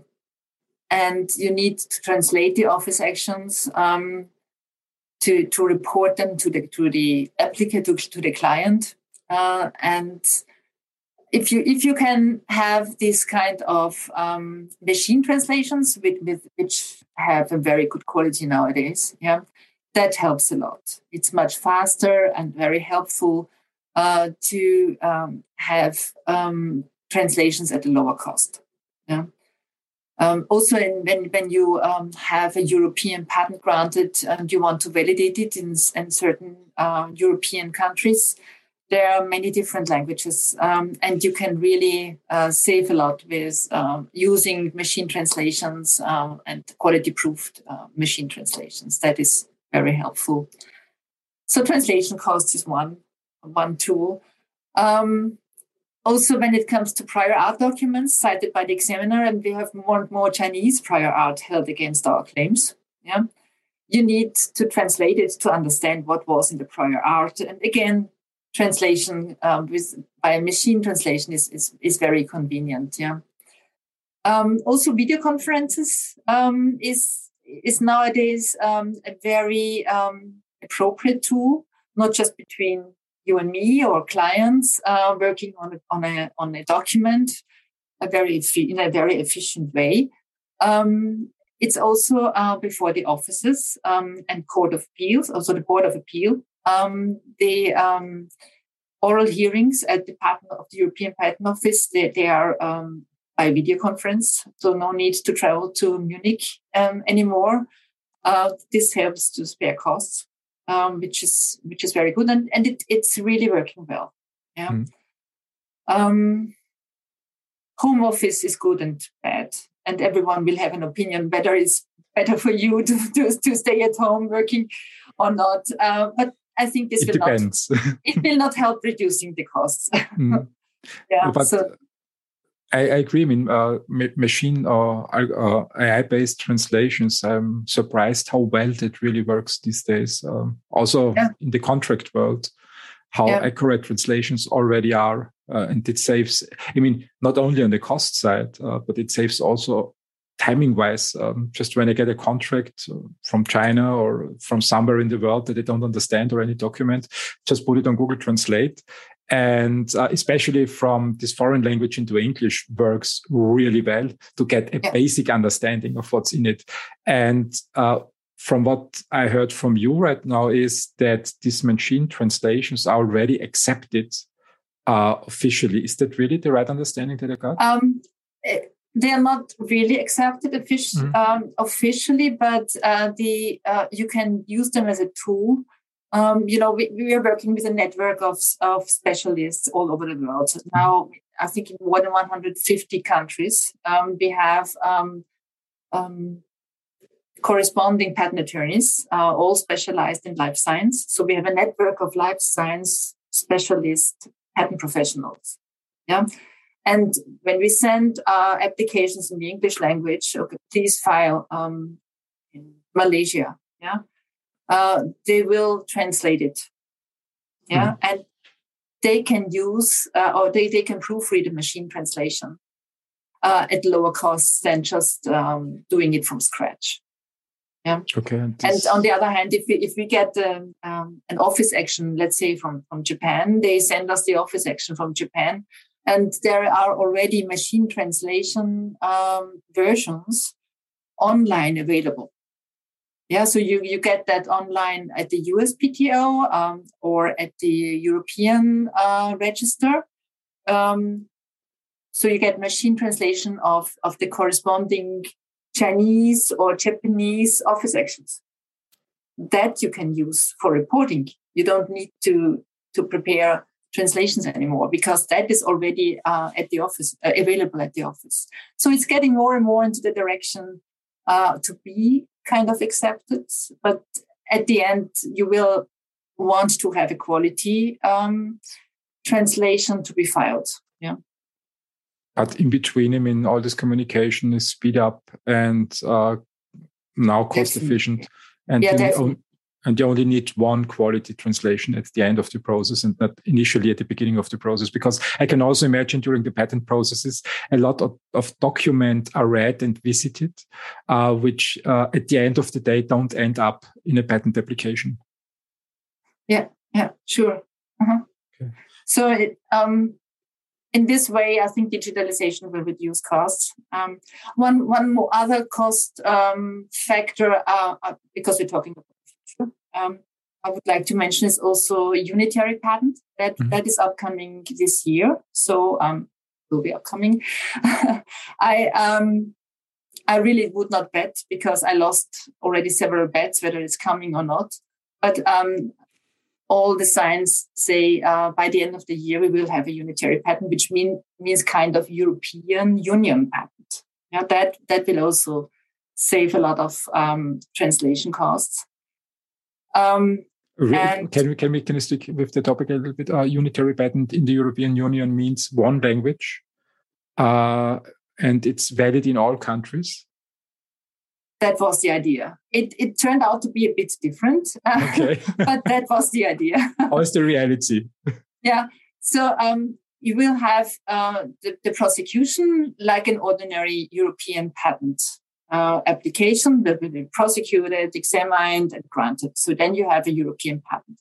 and you need to translate the office actions um To, to report them to the to the applicant to, to the client, uh, and if you if you can have this kind of um, machine translations with, with which have a very good quality nowadays, yeah, that helps a lot. It's much faster and very helpful uh, to um, have um, translations at a lower cost. Yeah. Um, also, in, when, when you um, have a European patent granted and you want to validate it in, in certain uh, European countries, there are many different languages, um, and you can really uh, save a lot with um, using machine translations um, and quality-proofed uh, machine translations. That is very helpful. So translation cost is one, one tool. Um, Also, when it comes to prior art documents cited by the examiner, and we have more and more Chinese prior art held against our claims, yeah, you need to translate it to understand what was in the prior art. And again, translation um, with by machine translation is, is, is very convenient. Yeah. Um, also, video conferences um, is is nowadays um, a very um, appropriate tool, not just between you and me or clients uh, working on a, on a on a document, a very in a very efficient way. Um, it's also uh, before the offices um, and court of appeals, also the board of appeal. Um, the um, oral hearings at the patent of the European Patent Office they, they are um, by video conference, so no need to travel to Munich um, anymore. Uh, this helps to spare costs. Um, which is which is very good, and, and it, it's really working well. Yeah. Mm. Um, home office is good and bad, and everyone will have an opinion whether it's better for you to, to, to stay at home working or not. Uh, but I think this it will depends. not it will not help reducing the costs. Mm. yeah. But- so. I, I agree. I mean, uh, machine or uh, A I-based translations, I'm surprised how well that really works these days. Um, also yeah. in the contract world, how yeah. accurate translations already are. Uh, and it saves, I mean, not only on the cost side, uh, but it saves also timing-wise. Um, just when I get a contract from China or from somewhere in the world that I don't understand or any document, just put it on Google Translate. And uh, especially from this foreign language into English works really well to get a yeah. basic understanding of what's in it. And uh, from what I heard from you right now is that these machine translations are already accepted uh, officially. Is that really the right understanding that I got? Um, they are not really accepted offic- mm-hmm. um, officially, but uh, the uh, you can use them as a tool. Um, you know, we, we are working with a network of, of specialists all over the world. Now, I think in more than one hundred fifty countries, um, we have um, um, corresponding patent attorneys, uh, all specialized in life science. So we have a network of life science specialist patent professionals. Yeah. And when we send uh, applications in the English language, okay, please file um, in Malaysia. Yeah. Uh, they will translate it, yeah, mm-hmm. and they can use uh, or they, they can proofread a machine translation uh, at lower costs than just um, doing it from scratch. Yeah. Okay. And, this... and on the other hand, if we if we get um, um, an office action, let's say from, from Japan, they send us the office action from Japan, and there are already machine translation um, versions online available. Yeah, so you, you get that online at the U S P T O um, or at the European uh, register. Um, so you get machine translation of, of the corresponding Chinese or Japanese office actions. That you can use for reporting. You don't need to, to prepare translations anymore, because that is already uh, at the office, uh, available at the office. So it's getting more and more into the direction uh, to be kind of accepted. But at the end, you will want to have a quality um, translation to be filed. Yeah. But in between, I mean, all this communication is speed up and uh, now cost definitely. efficient. And yeah, definitely. And you only need one quality translation at the end of the process and not initially at the beginning of the process. Because I can also imagine during the patent processes, a lot of, of documents are read and visited, uh, which uh, at the end of the day don't end up in a patent application. Yeah, yeah, sure. Uh-huh. Okay. So it, um, in this way, I think digitalization will reduce costs. Um, one, one more other cost um, factor, uh, uh, because we're talking about Um, I would like to mention is also a unitary patent that, mm-hmm. that is upcoming this year. So um, will be upcoming. I um, I really would not bet, because I lost already several bets whether it's coming or not. But um, all the signs say uh, by the end of the year we will have a unitary patent, which mean, means kind of European Union patent. Yeah, that that will also save a lot of um, translation costs. Um, can we can we can we stick with the topic a little bit? Uh, unitary patent in the European Union means one language, uh, and it's valid in all countries. That was the idea. It it turned out to be a bit different, okay. But that was the idea. How is the reality? Yeah. So um, you will have uh, the, the prosecution like an ordinary European patent. Uh, application that will be prosecuted, examined, and granted. So then you have a European patent.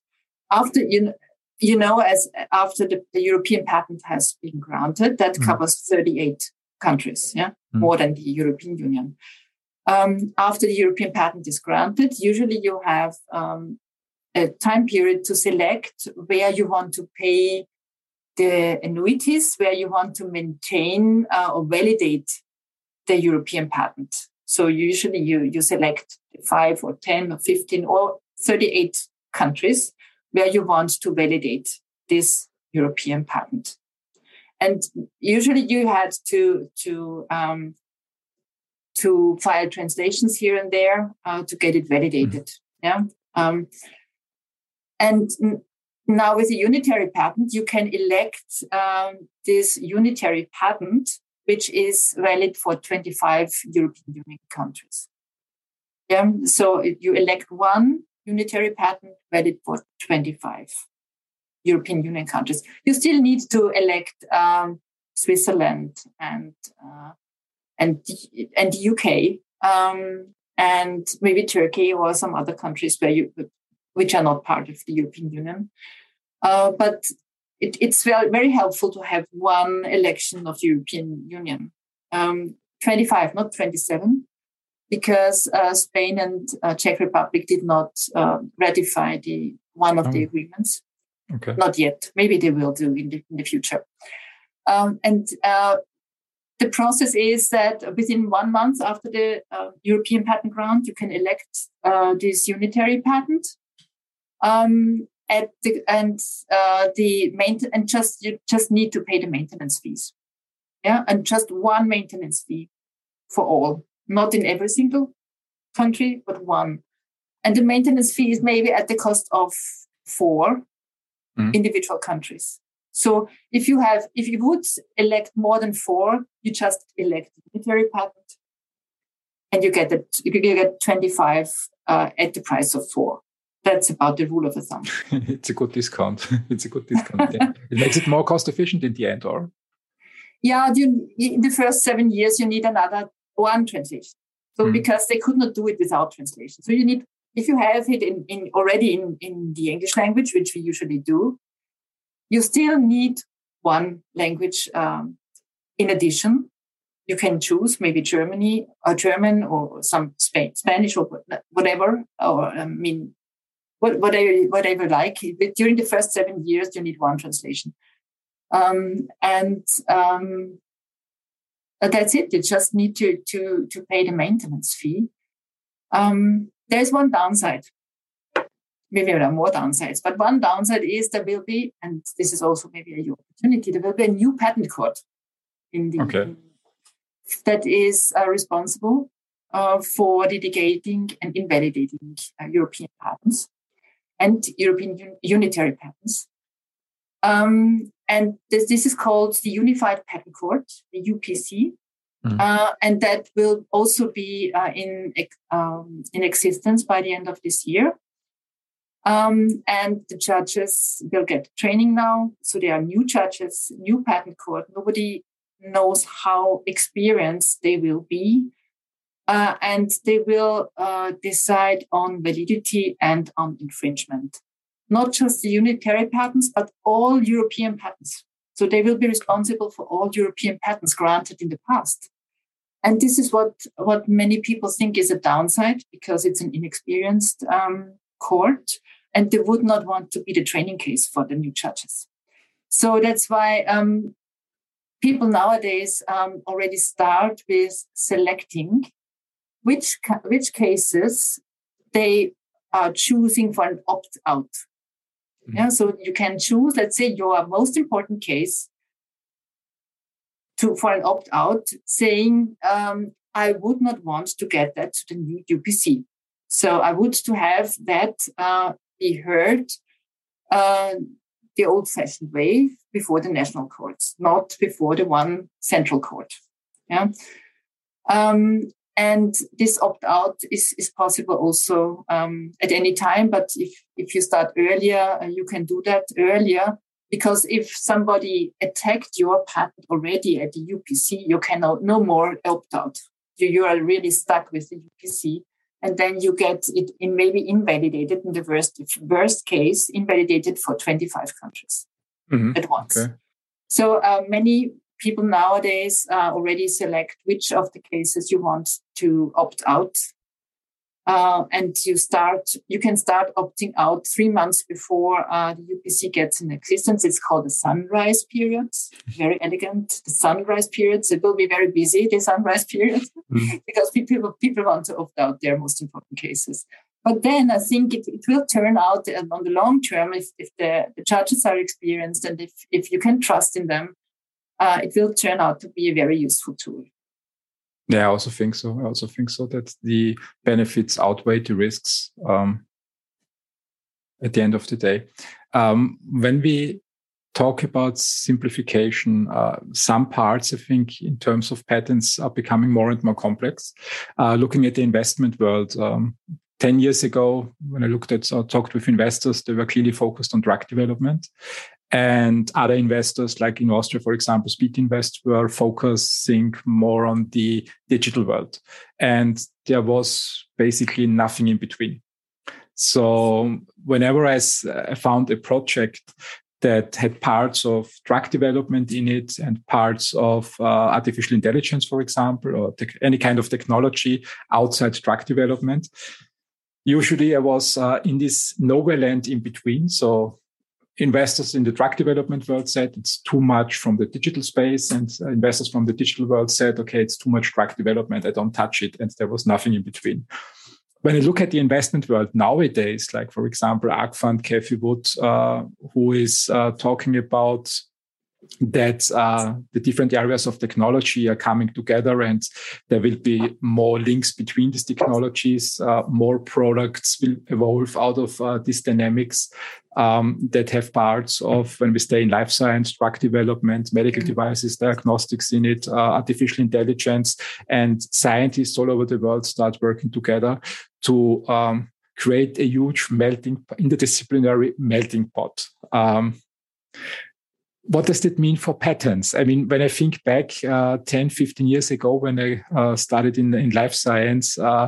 After you know, you know as after the, the European patent has been granted, that mm. covers thirty-eight countries, yeah, mm. more than the European Union. Um, after the European patent is granted, usually you have um, a time period to select where you want to pay the annuities, where you want to maintain uh, or validate the European patent. So usually you, you select five or ten or fifteen or thirty-eight countries where you want to validate this European patent. And usually you had to, to, um, to file translations here and there uh, to get it validated. Mm-hmm. Yeah. Um, and n- now with a unitary patent, you can elect um, this unitary patent, which is valid for twenty-five European Union countries. Yeah, so you elect one unitary patent valid for twenty-five European Union countries. You still need to elect um, Switzerland and uh, and and the U K um, and maybe Turkey or some other countries where you which are not part of the European Union, uh, but. It, it's very, very helpful to have one election of the European Union, um, twenty-five, not twenty-seven, because uh, Spain and uh, Czech Republic did not uh, ratify the one of oh. the agreements. Okay. Not yet. Maybe they will do in the, in the future. Um, and uh, the process is that within one month after the uh, European patent grant, you can elect uh, this unitary patent. Um, At the, and uh, the mainten- and just you just need to pay the maintenance fees, yeah, and just one maintenance fee for all, not in every single country, but one. And the maintenance fee is maybe at the cost of four mm. individual countries. So if you have, if you would elect more than four, you just elect the unitary patent, and you get it. You get twenty-five uh, at the price of four. That's about the rule of the thumb. It's a good discount. It's a good discount. Yeah. It makes it more cost efficient in the end, or? Yeah, you, in the first seven years, you need another one translation. So mm. because they could not do it without translation. So you need, if you have it in, in already in, in the English language, which we usually do, you still need one language um, in addition. You can choose maybe Germany or German or some Spain, Spanish or whatever, or I mean, Whatever, whatever, like. But during the first seven years, you need one translation. Um, and um, that's it. You just need to to to pay the maintenance fee. Um, there's one downside. Maybe there are more downsides, but one downside is there will be, and this is also maybe a new opportunity, there will be a new patent court in the okay. that is uh, responsible uh, for litigating and invalidating uh, European patents and European un- unitary patents. Um, and this, this is called the Unified Patent Court, the U P C. Mm-hmm. Uh, and that will also be uh, in, um, in existence by the end of this year. Um, and the judges will get training now. So there are new judges, new patent court. Nobody knows how experienced they will be. Uh, and they will uh, decide on validity and on infringement. Not just the unitary patents, but all European patents. So they will be responsible for all European patents granted in the past. And this is what, what many people think is a downside, because it's an inexperienced um court, and they would not want to be the training case for the new judges. So that's why um, people nowadays um, already start with selecting which ca- which cases they are choosing for an opt-out. Mm-hmm. Yeah, so you can choose, let's say, your most important case to for an opt-out, saying, um, I would not want to get that to the new U P C. So I would to have that uh, be heard uh, the old-fashioned way before the national courts, not before the one central court. Yeah, um, and this opt-out is, is possible also um, at any time. But if if you start earlier, uh, you can do that earlier, because if somebody attacked your patent already at the U P C, you cannot no more opt-out. You you are really stuck with the U P C. And then you get it in maybe invalidated in the worst worst case, invalidated for twenty-five countries mm-hmm. at once. Okay. So uh, many people nowadays uh, already select which of the cases you want to opt out. Uh, and you start, you can start opting out three months before uh, the U P C gets in existence. It's called the sunrise period. Very elegant. The sunrise periods. It will be very busy, the sunrise period, mm-hmm. because people people want to opt out their most important cases. But then I think it, it will turn out on the long term, if, if the, the judges are experienced and if, if you can trust in them, uh, it will turn out to be a very useful tool. Yeah, I also think so. I also think so that the benefits outweigh the risks um, at the end of the day. Um, when we talk about simplification, uh, some parts, I think, in terms of patents are becoming more and more complex. Uh, looking at the investment world, um, ten years ago, when I looked at or talked with investors, they were clearly focused on drug development. And other investors, like in Austria, for example, Speed Invest, were focusing more on the digital world. And there was basically nothing in between. So whenever I found a project that had parts of drug development in it and parts of uh, artificial intelligence, for example, or te- any kind of technology outside drug development, usually I was uh, in this nowhere land in between. So investors in the drug development world said it's too much from the digital space, and investors from the digital world said, okay, it's too much drug development, I don't touch it, and there was nothing in between. When I look at the investment world nowadays, like, for example, A R C Fund, Cathy Wood, uh, who is uh, talking about that uh, the different areas of technology are coming together and there will be more links between these technologies, uh, more products will evolve out of uh, these dynamics um, that have parts of, when we stay in life science, drug development, medical mm-hmm. devices, diagnostics in it, uh, artificial intelligence, and scientists all over the world start working together to um, create a huge melting, interdisciplinary melting pot. Um, What does that mean for patents? I mean, when I think back uh, ten, fifteen years ago, when I uh, started in, in life science, uh,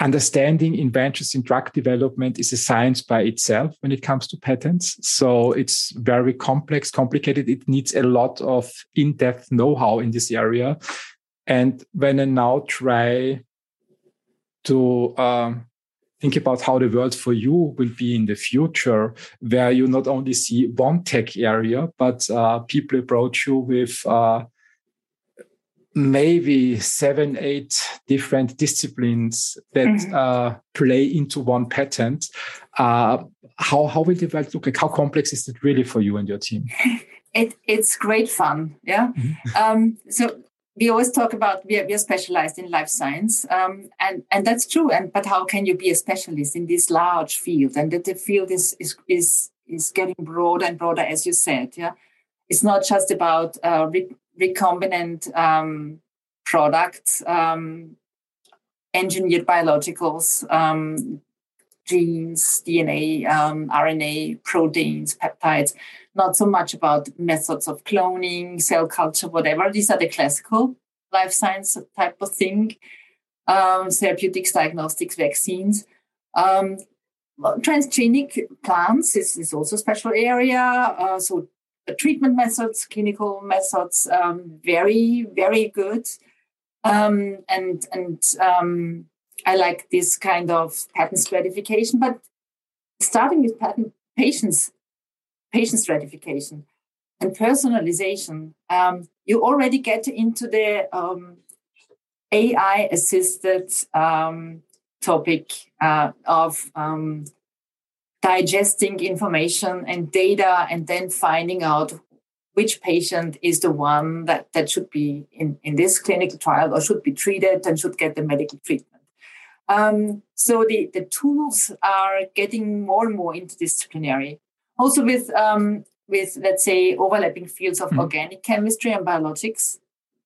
understanding inventions in drug development is a science by itself when it comes to patents. So it's very complex, complicated. It needs a lot of in-depth know-how in this area. And when I now try to... Um, think about how the world for you will be in the future, where you not only see one tech area, but uh, people approach you with uh, maybe seven, eight different disciplines that mm-hmm. uh, play into one patent. Uh, how how will the world look like? How complex is it really for you and your team? It, it's great fun, yeah. Mm-hmm. Um, so we always talk about we are, we are specialized in life science, um, and and that's true. And but how can you be a specialist in this large field? And that the field is is is is getting broader and broader, as you said. Yeah, it's not just about uh, re- recombinant um, products, um, engineered biologicals, um, genes, D N A, um, R N A, proteins, peptides. Not so much about methods of cloning, cell culture, whatever. These are the classical life science type of thing. Um, therapeutics, diagnostics, vaccines. Um, transgenic plants is, is also a special area. Uh, so treatment methods, clinical methods, um, very, very good. Um, and and um, I like this kind of patent stratification. But starting with patent patients, patient stratification and personalization, um, you already get into the um, A I-assisted um, topic uh, of um, digesting information and data and then finding out which patient is the one that, that should be in, in this clinical trial or should be treated and should get the medical treatment. Um, so the, the tools are getting more and more interdisciplinary. Also with, um, with let's say, overlapping fields of mm. organic chemistry and biologics.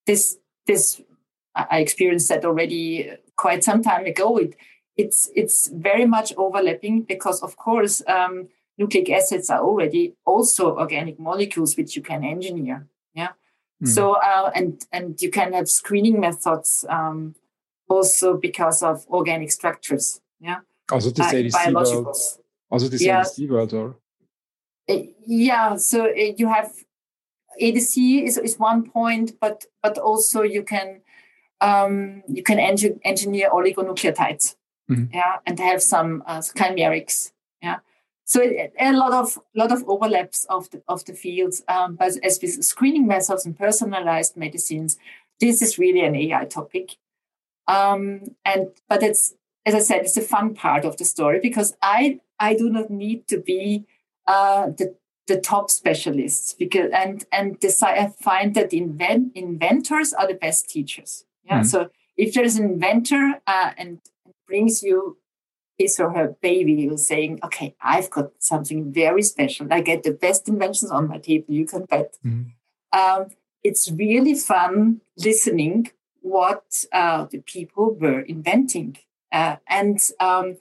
This, this I experienced that already quite some time ago. It, it's, it's very much overlapping because, of course, um, nucleic acids are already also organic molecules, which you can engineer. Yeah. Mm. So, uh, and, and you can have screening methods um, also because of organic structures. Yeah. Also this uh, biologicals. Also this yeah. A D C world, or? Yeah, so you have A D C is, is one point, but but also you can um, you can engi- engineer oligonucleotides, mm-hmm. yeah, and have some uh, chimerics, yeah. So it, a lot of lot of overlaps of the of the fields, um, but as with screening methods and personalized medicines, this is really an A I topic, um, and but it's as I said, it's the fun part of the story because I I do not need to be Uh, the the top specialists because and and decide, I find that invent, inventors are the best teachers. Yeah. Mm-hmm. So if there is an inventor uh, and brings you his or her baby, who's saying, "Okay, I've got something very special. I get the best inventions on my table. You can bet." Mm-hmm. Um, it's really fun listening what uh, the people were inventing, uh, and um,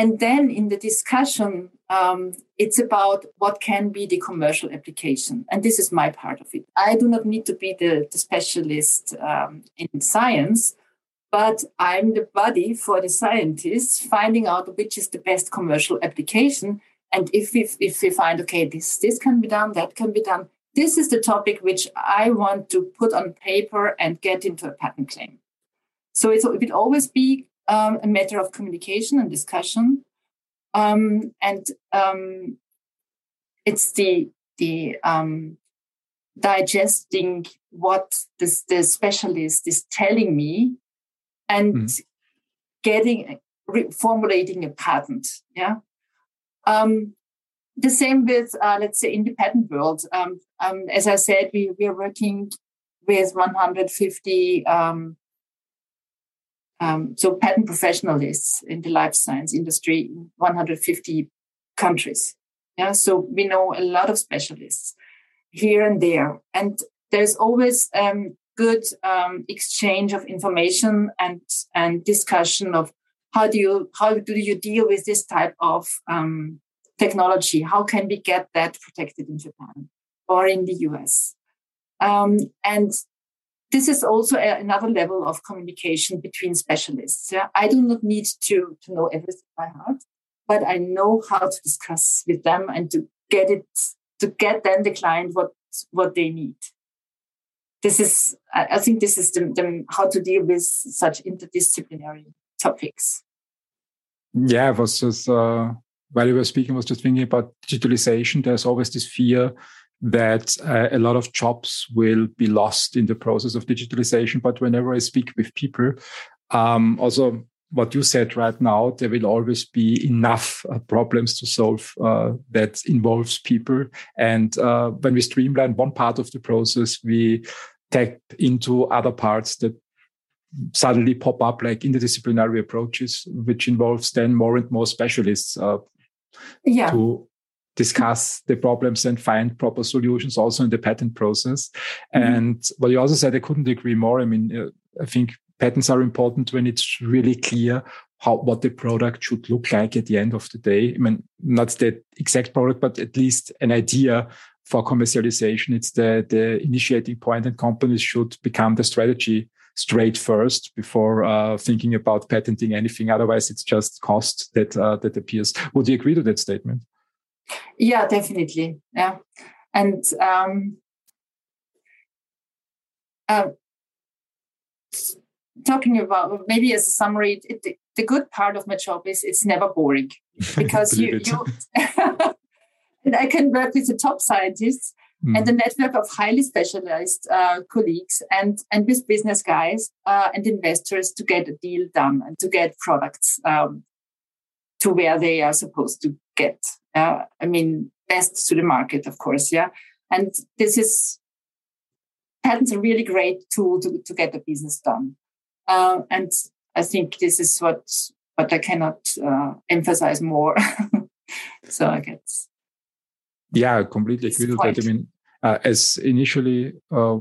and then in the discussion. Um, it's about what can be the commercial application. And this is my part of it. I do not need to be the, the specialist um, in science, but I'm the body for the scientists finding out which is the best commercial application. And if we, if we find, okay, this, this can be done, that can be done, this is the topic which I want to put on paper and get into a patent claim. So it's, it will always be um, a matter of communication and discussion. Um, and um, it's the the um, digesting what this, the specialist is telling me, and mm. getting re- formulating a patent. Yeah, um, the same with uh, let's say in the patent world. Um, um, as I said, we we are working with one hundred fifty. Um, Um, so patent professionals in the life science industry in one hundred fifty countries. Yeah, so we know a lot of specialists here and there. And there's always um, good um, exchange of information and, and discussion of how do you how do you deal with this type of um, technology? How can we get that protected in Japan or in the U S? Um, and This is also a, another level of communication between specialists. Yeah? I do not need to, to know everything by heart, but I know how to discuss with them and to get it to get them the client what what they need. This is, I think, this is the, the how to deal with such interdisciplinary topics. yeah, I was just, uh, while you were speaking, I was just thinking about digitalization. There's always this fear that uh, a lot of jobs will be lost in the process of digitalization. But whenever I speak with people, um, also what you said right now, there will always be enough uh, problems to solve uh, that involves people. And uh, when we streamline one part of the process, we tap into other parts that suddenly pop up, like interdisciplinary approaches, which involves then more and more specialists uh, yeah. to discuss the problems and find proper solutions also in the patent process. Mm-hmm. And what you also said, I couldn't agree more. I mean, uh, I think patents are important when it's really clear how what the product should look like at the end of the day. I mean, not the exact product, but at least an idea for commercialization. It's the, the initiating point, and companies should become the strategy straight first before uh, thinking about patenting anything. Otherwise, it's just cost that uh, that appears. Would you agree to that statement? Yeah, definitely. Yeah, and um, uh, talking about maybe as a summary, it, it, the good part of my job is it's never boring, because you, you and I can work with the top scientists mm. and the network of highly specialized uh, colleagues and and with business guys uh, and investors to get a deal done and to get products um, to where they are supposed to get. Uh, I mean, best to the market, of course. Yeah. And this is, patents are a really great tool to, to get the business done. Uh, and I think this is what, what I cannot uh, emphasize more. So I guess. Yeah, I completely agree with that. I mean, uh, as initially uh,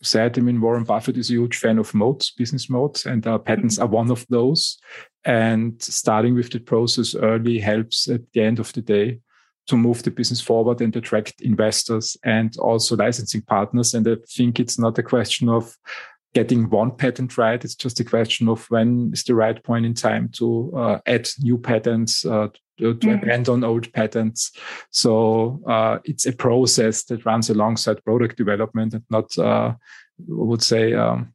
said, I mean, Warren Buffett is a huge fan of modes, business modes, and uh, patents mm-hmm. are one of those. And starting with the process early helps at the end of the day to move the business forward and attract investors and also licensing partners. And I think it's not a question of getting one patent right. It's just a question of when is the right point in time to uh, add new patents, uh, to mm-hmm. abandon old patents. So uh, it's a process that runs alongside product development and not, uh, I would say, um,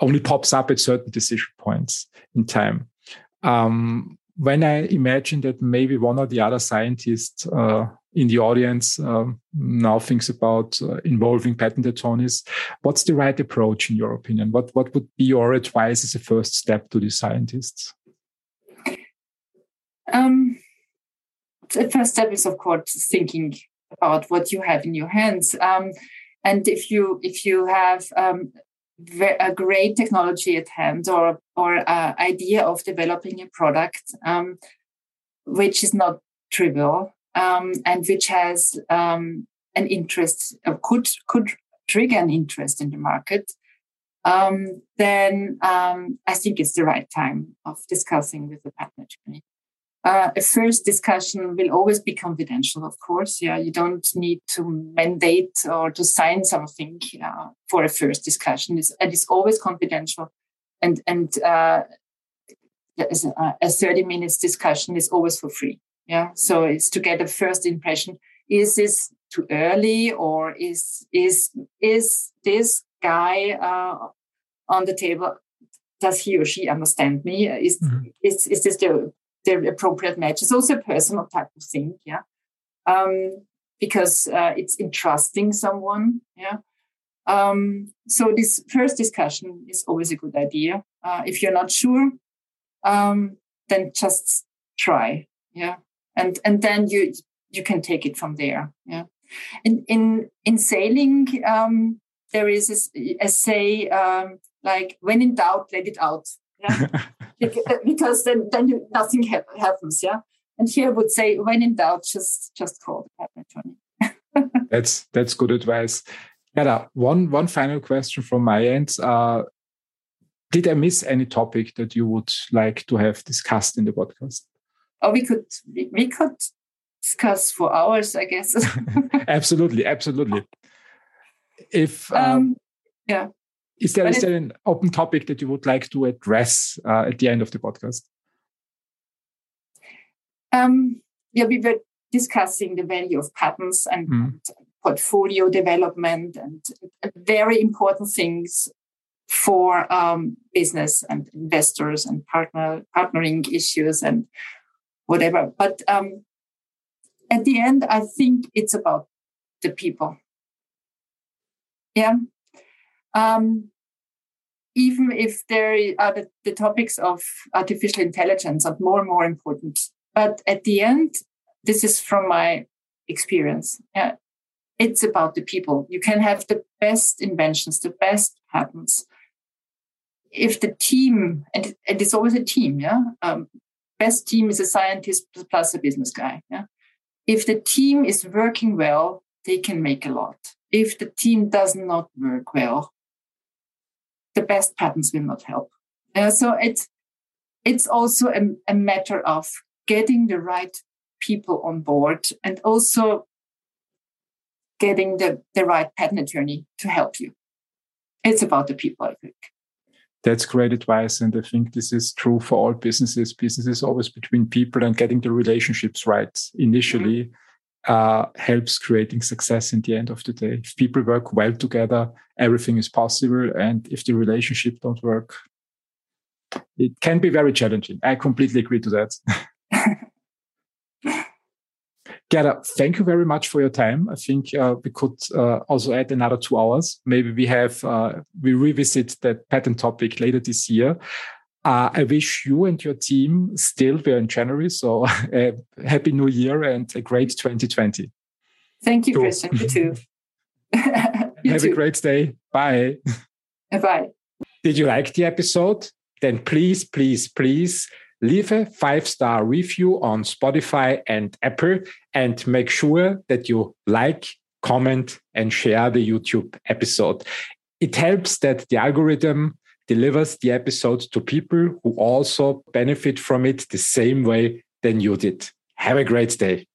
only pops up at certain decision points in time. Um, when I imagine that maybe one or the other scientist uh, in the audience uh, now thinks about uh, involving patent attorneys, what's the right approach in your opinion? What what would be your advice as a first step to these scientists? Um, the first step is, of course, thinking about what you have in your hands. Um, and if you if you have um, a great technology at hand, or or uh, idea of developing a product, um, which is not trivial um, and which has um, an interest, uh, could could trigger an interest in the market, um, then um, I think it's the right time of discussing with the patent attorney. Uh, a first discussion will always be confidential, of course. Yeah, you don't need to mandate or to sign something uh, for a first discussion. It's, it is always confidential, and and uh, a thirty minutes discussion is always for free. Yeah, so it's to get a first impression: is this too early, or is is is this guy uh, on the table? Does he or she understand me? Is mm-hmm. is is this the the appropriate match? It's also a personal type of thing, yeah, um, because uh, it's entrusting someone, yeah. Um, so this first discussion is always a good idea. Uh, if you're not sure, um, then just try, yeah, and and then you you can take it from there, yeah. And in in sailing, um, there is a, a say um, like, when in doubt, let it out. Yeah? Because then, then you, nothing ha- happens, yeah. And here I would say, when in doubt, just just call the patent attorney. That's that's good advice. Gerda, one one final question from my end. Uh, did I miss any topic that you would like to have discussed in the podcast? Oh, we could we, we could discuss for hours, I guess. absolutely, absolutely. If um, um, yeah. Is there, is there an open topic that you would like to address uh, at the end of the podcast? Um, yeah, we were discussing the value of patents and mm. portfolio development and very important things for um, business and investors and partner partnering issues and whatever. But um, at the end, I think it's about the people. Yeah. Um, even if there are the, the topics of artificial intelligence are more and more important. But at the end, this is from my experience. Yeah. It's about the people. You can have the best inventions, the best patents. If the team, and, and it's always a team, yeah? Um, best team is a scientist plus a business guy. Yeah? If the team is working well, they can make a lot. If the team does not work well, the best patents will not help. Uh, so it's it's also a, a matter of getting the right people on board and also getting the, the right patent attorney to help you. It's about the people, I think. That's great advice. And I think this is true for all businesses. Business is always between people, and getting the relationships right initially mm-hmm. uh, helps creating success in the end of the day. If people work well together, everything is possible. And if the relationship don't work, it can be very challenging. I completely agree to that. Gerda, thank you very much for your time. I think uh, we could uh, also add another two hours. Maybe we have uh, we revisit that patent topic later this year. Uh, I wish you and your team still, we're in January, so a happy new year and a great twenty twenty. Thank you, Christian. You too. you have too. A great day. Bye. Bye. Did you like the episode? Then please, please, please, leave a five-star review on Spotify and Apple, and make sure that you like, comment, and share the YouTube episode. It helps that the algorithm delivers the episode to people who also benefit from it the same way than you did. Have a great day.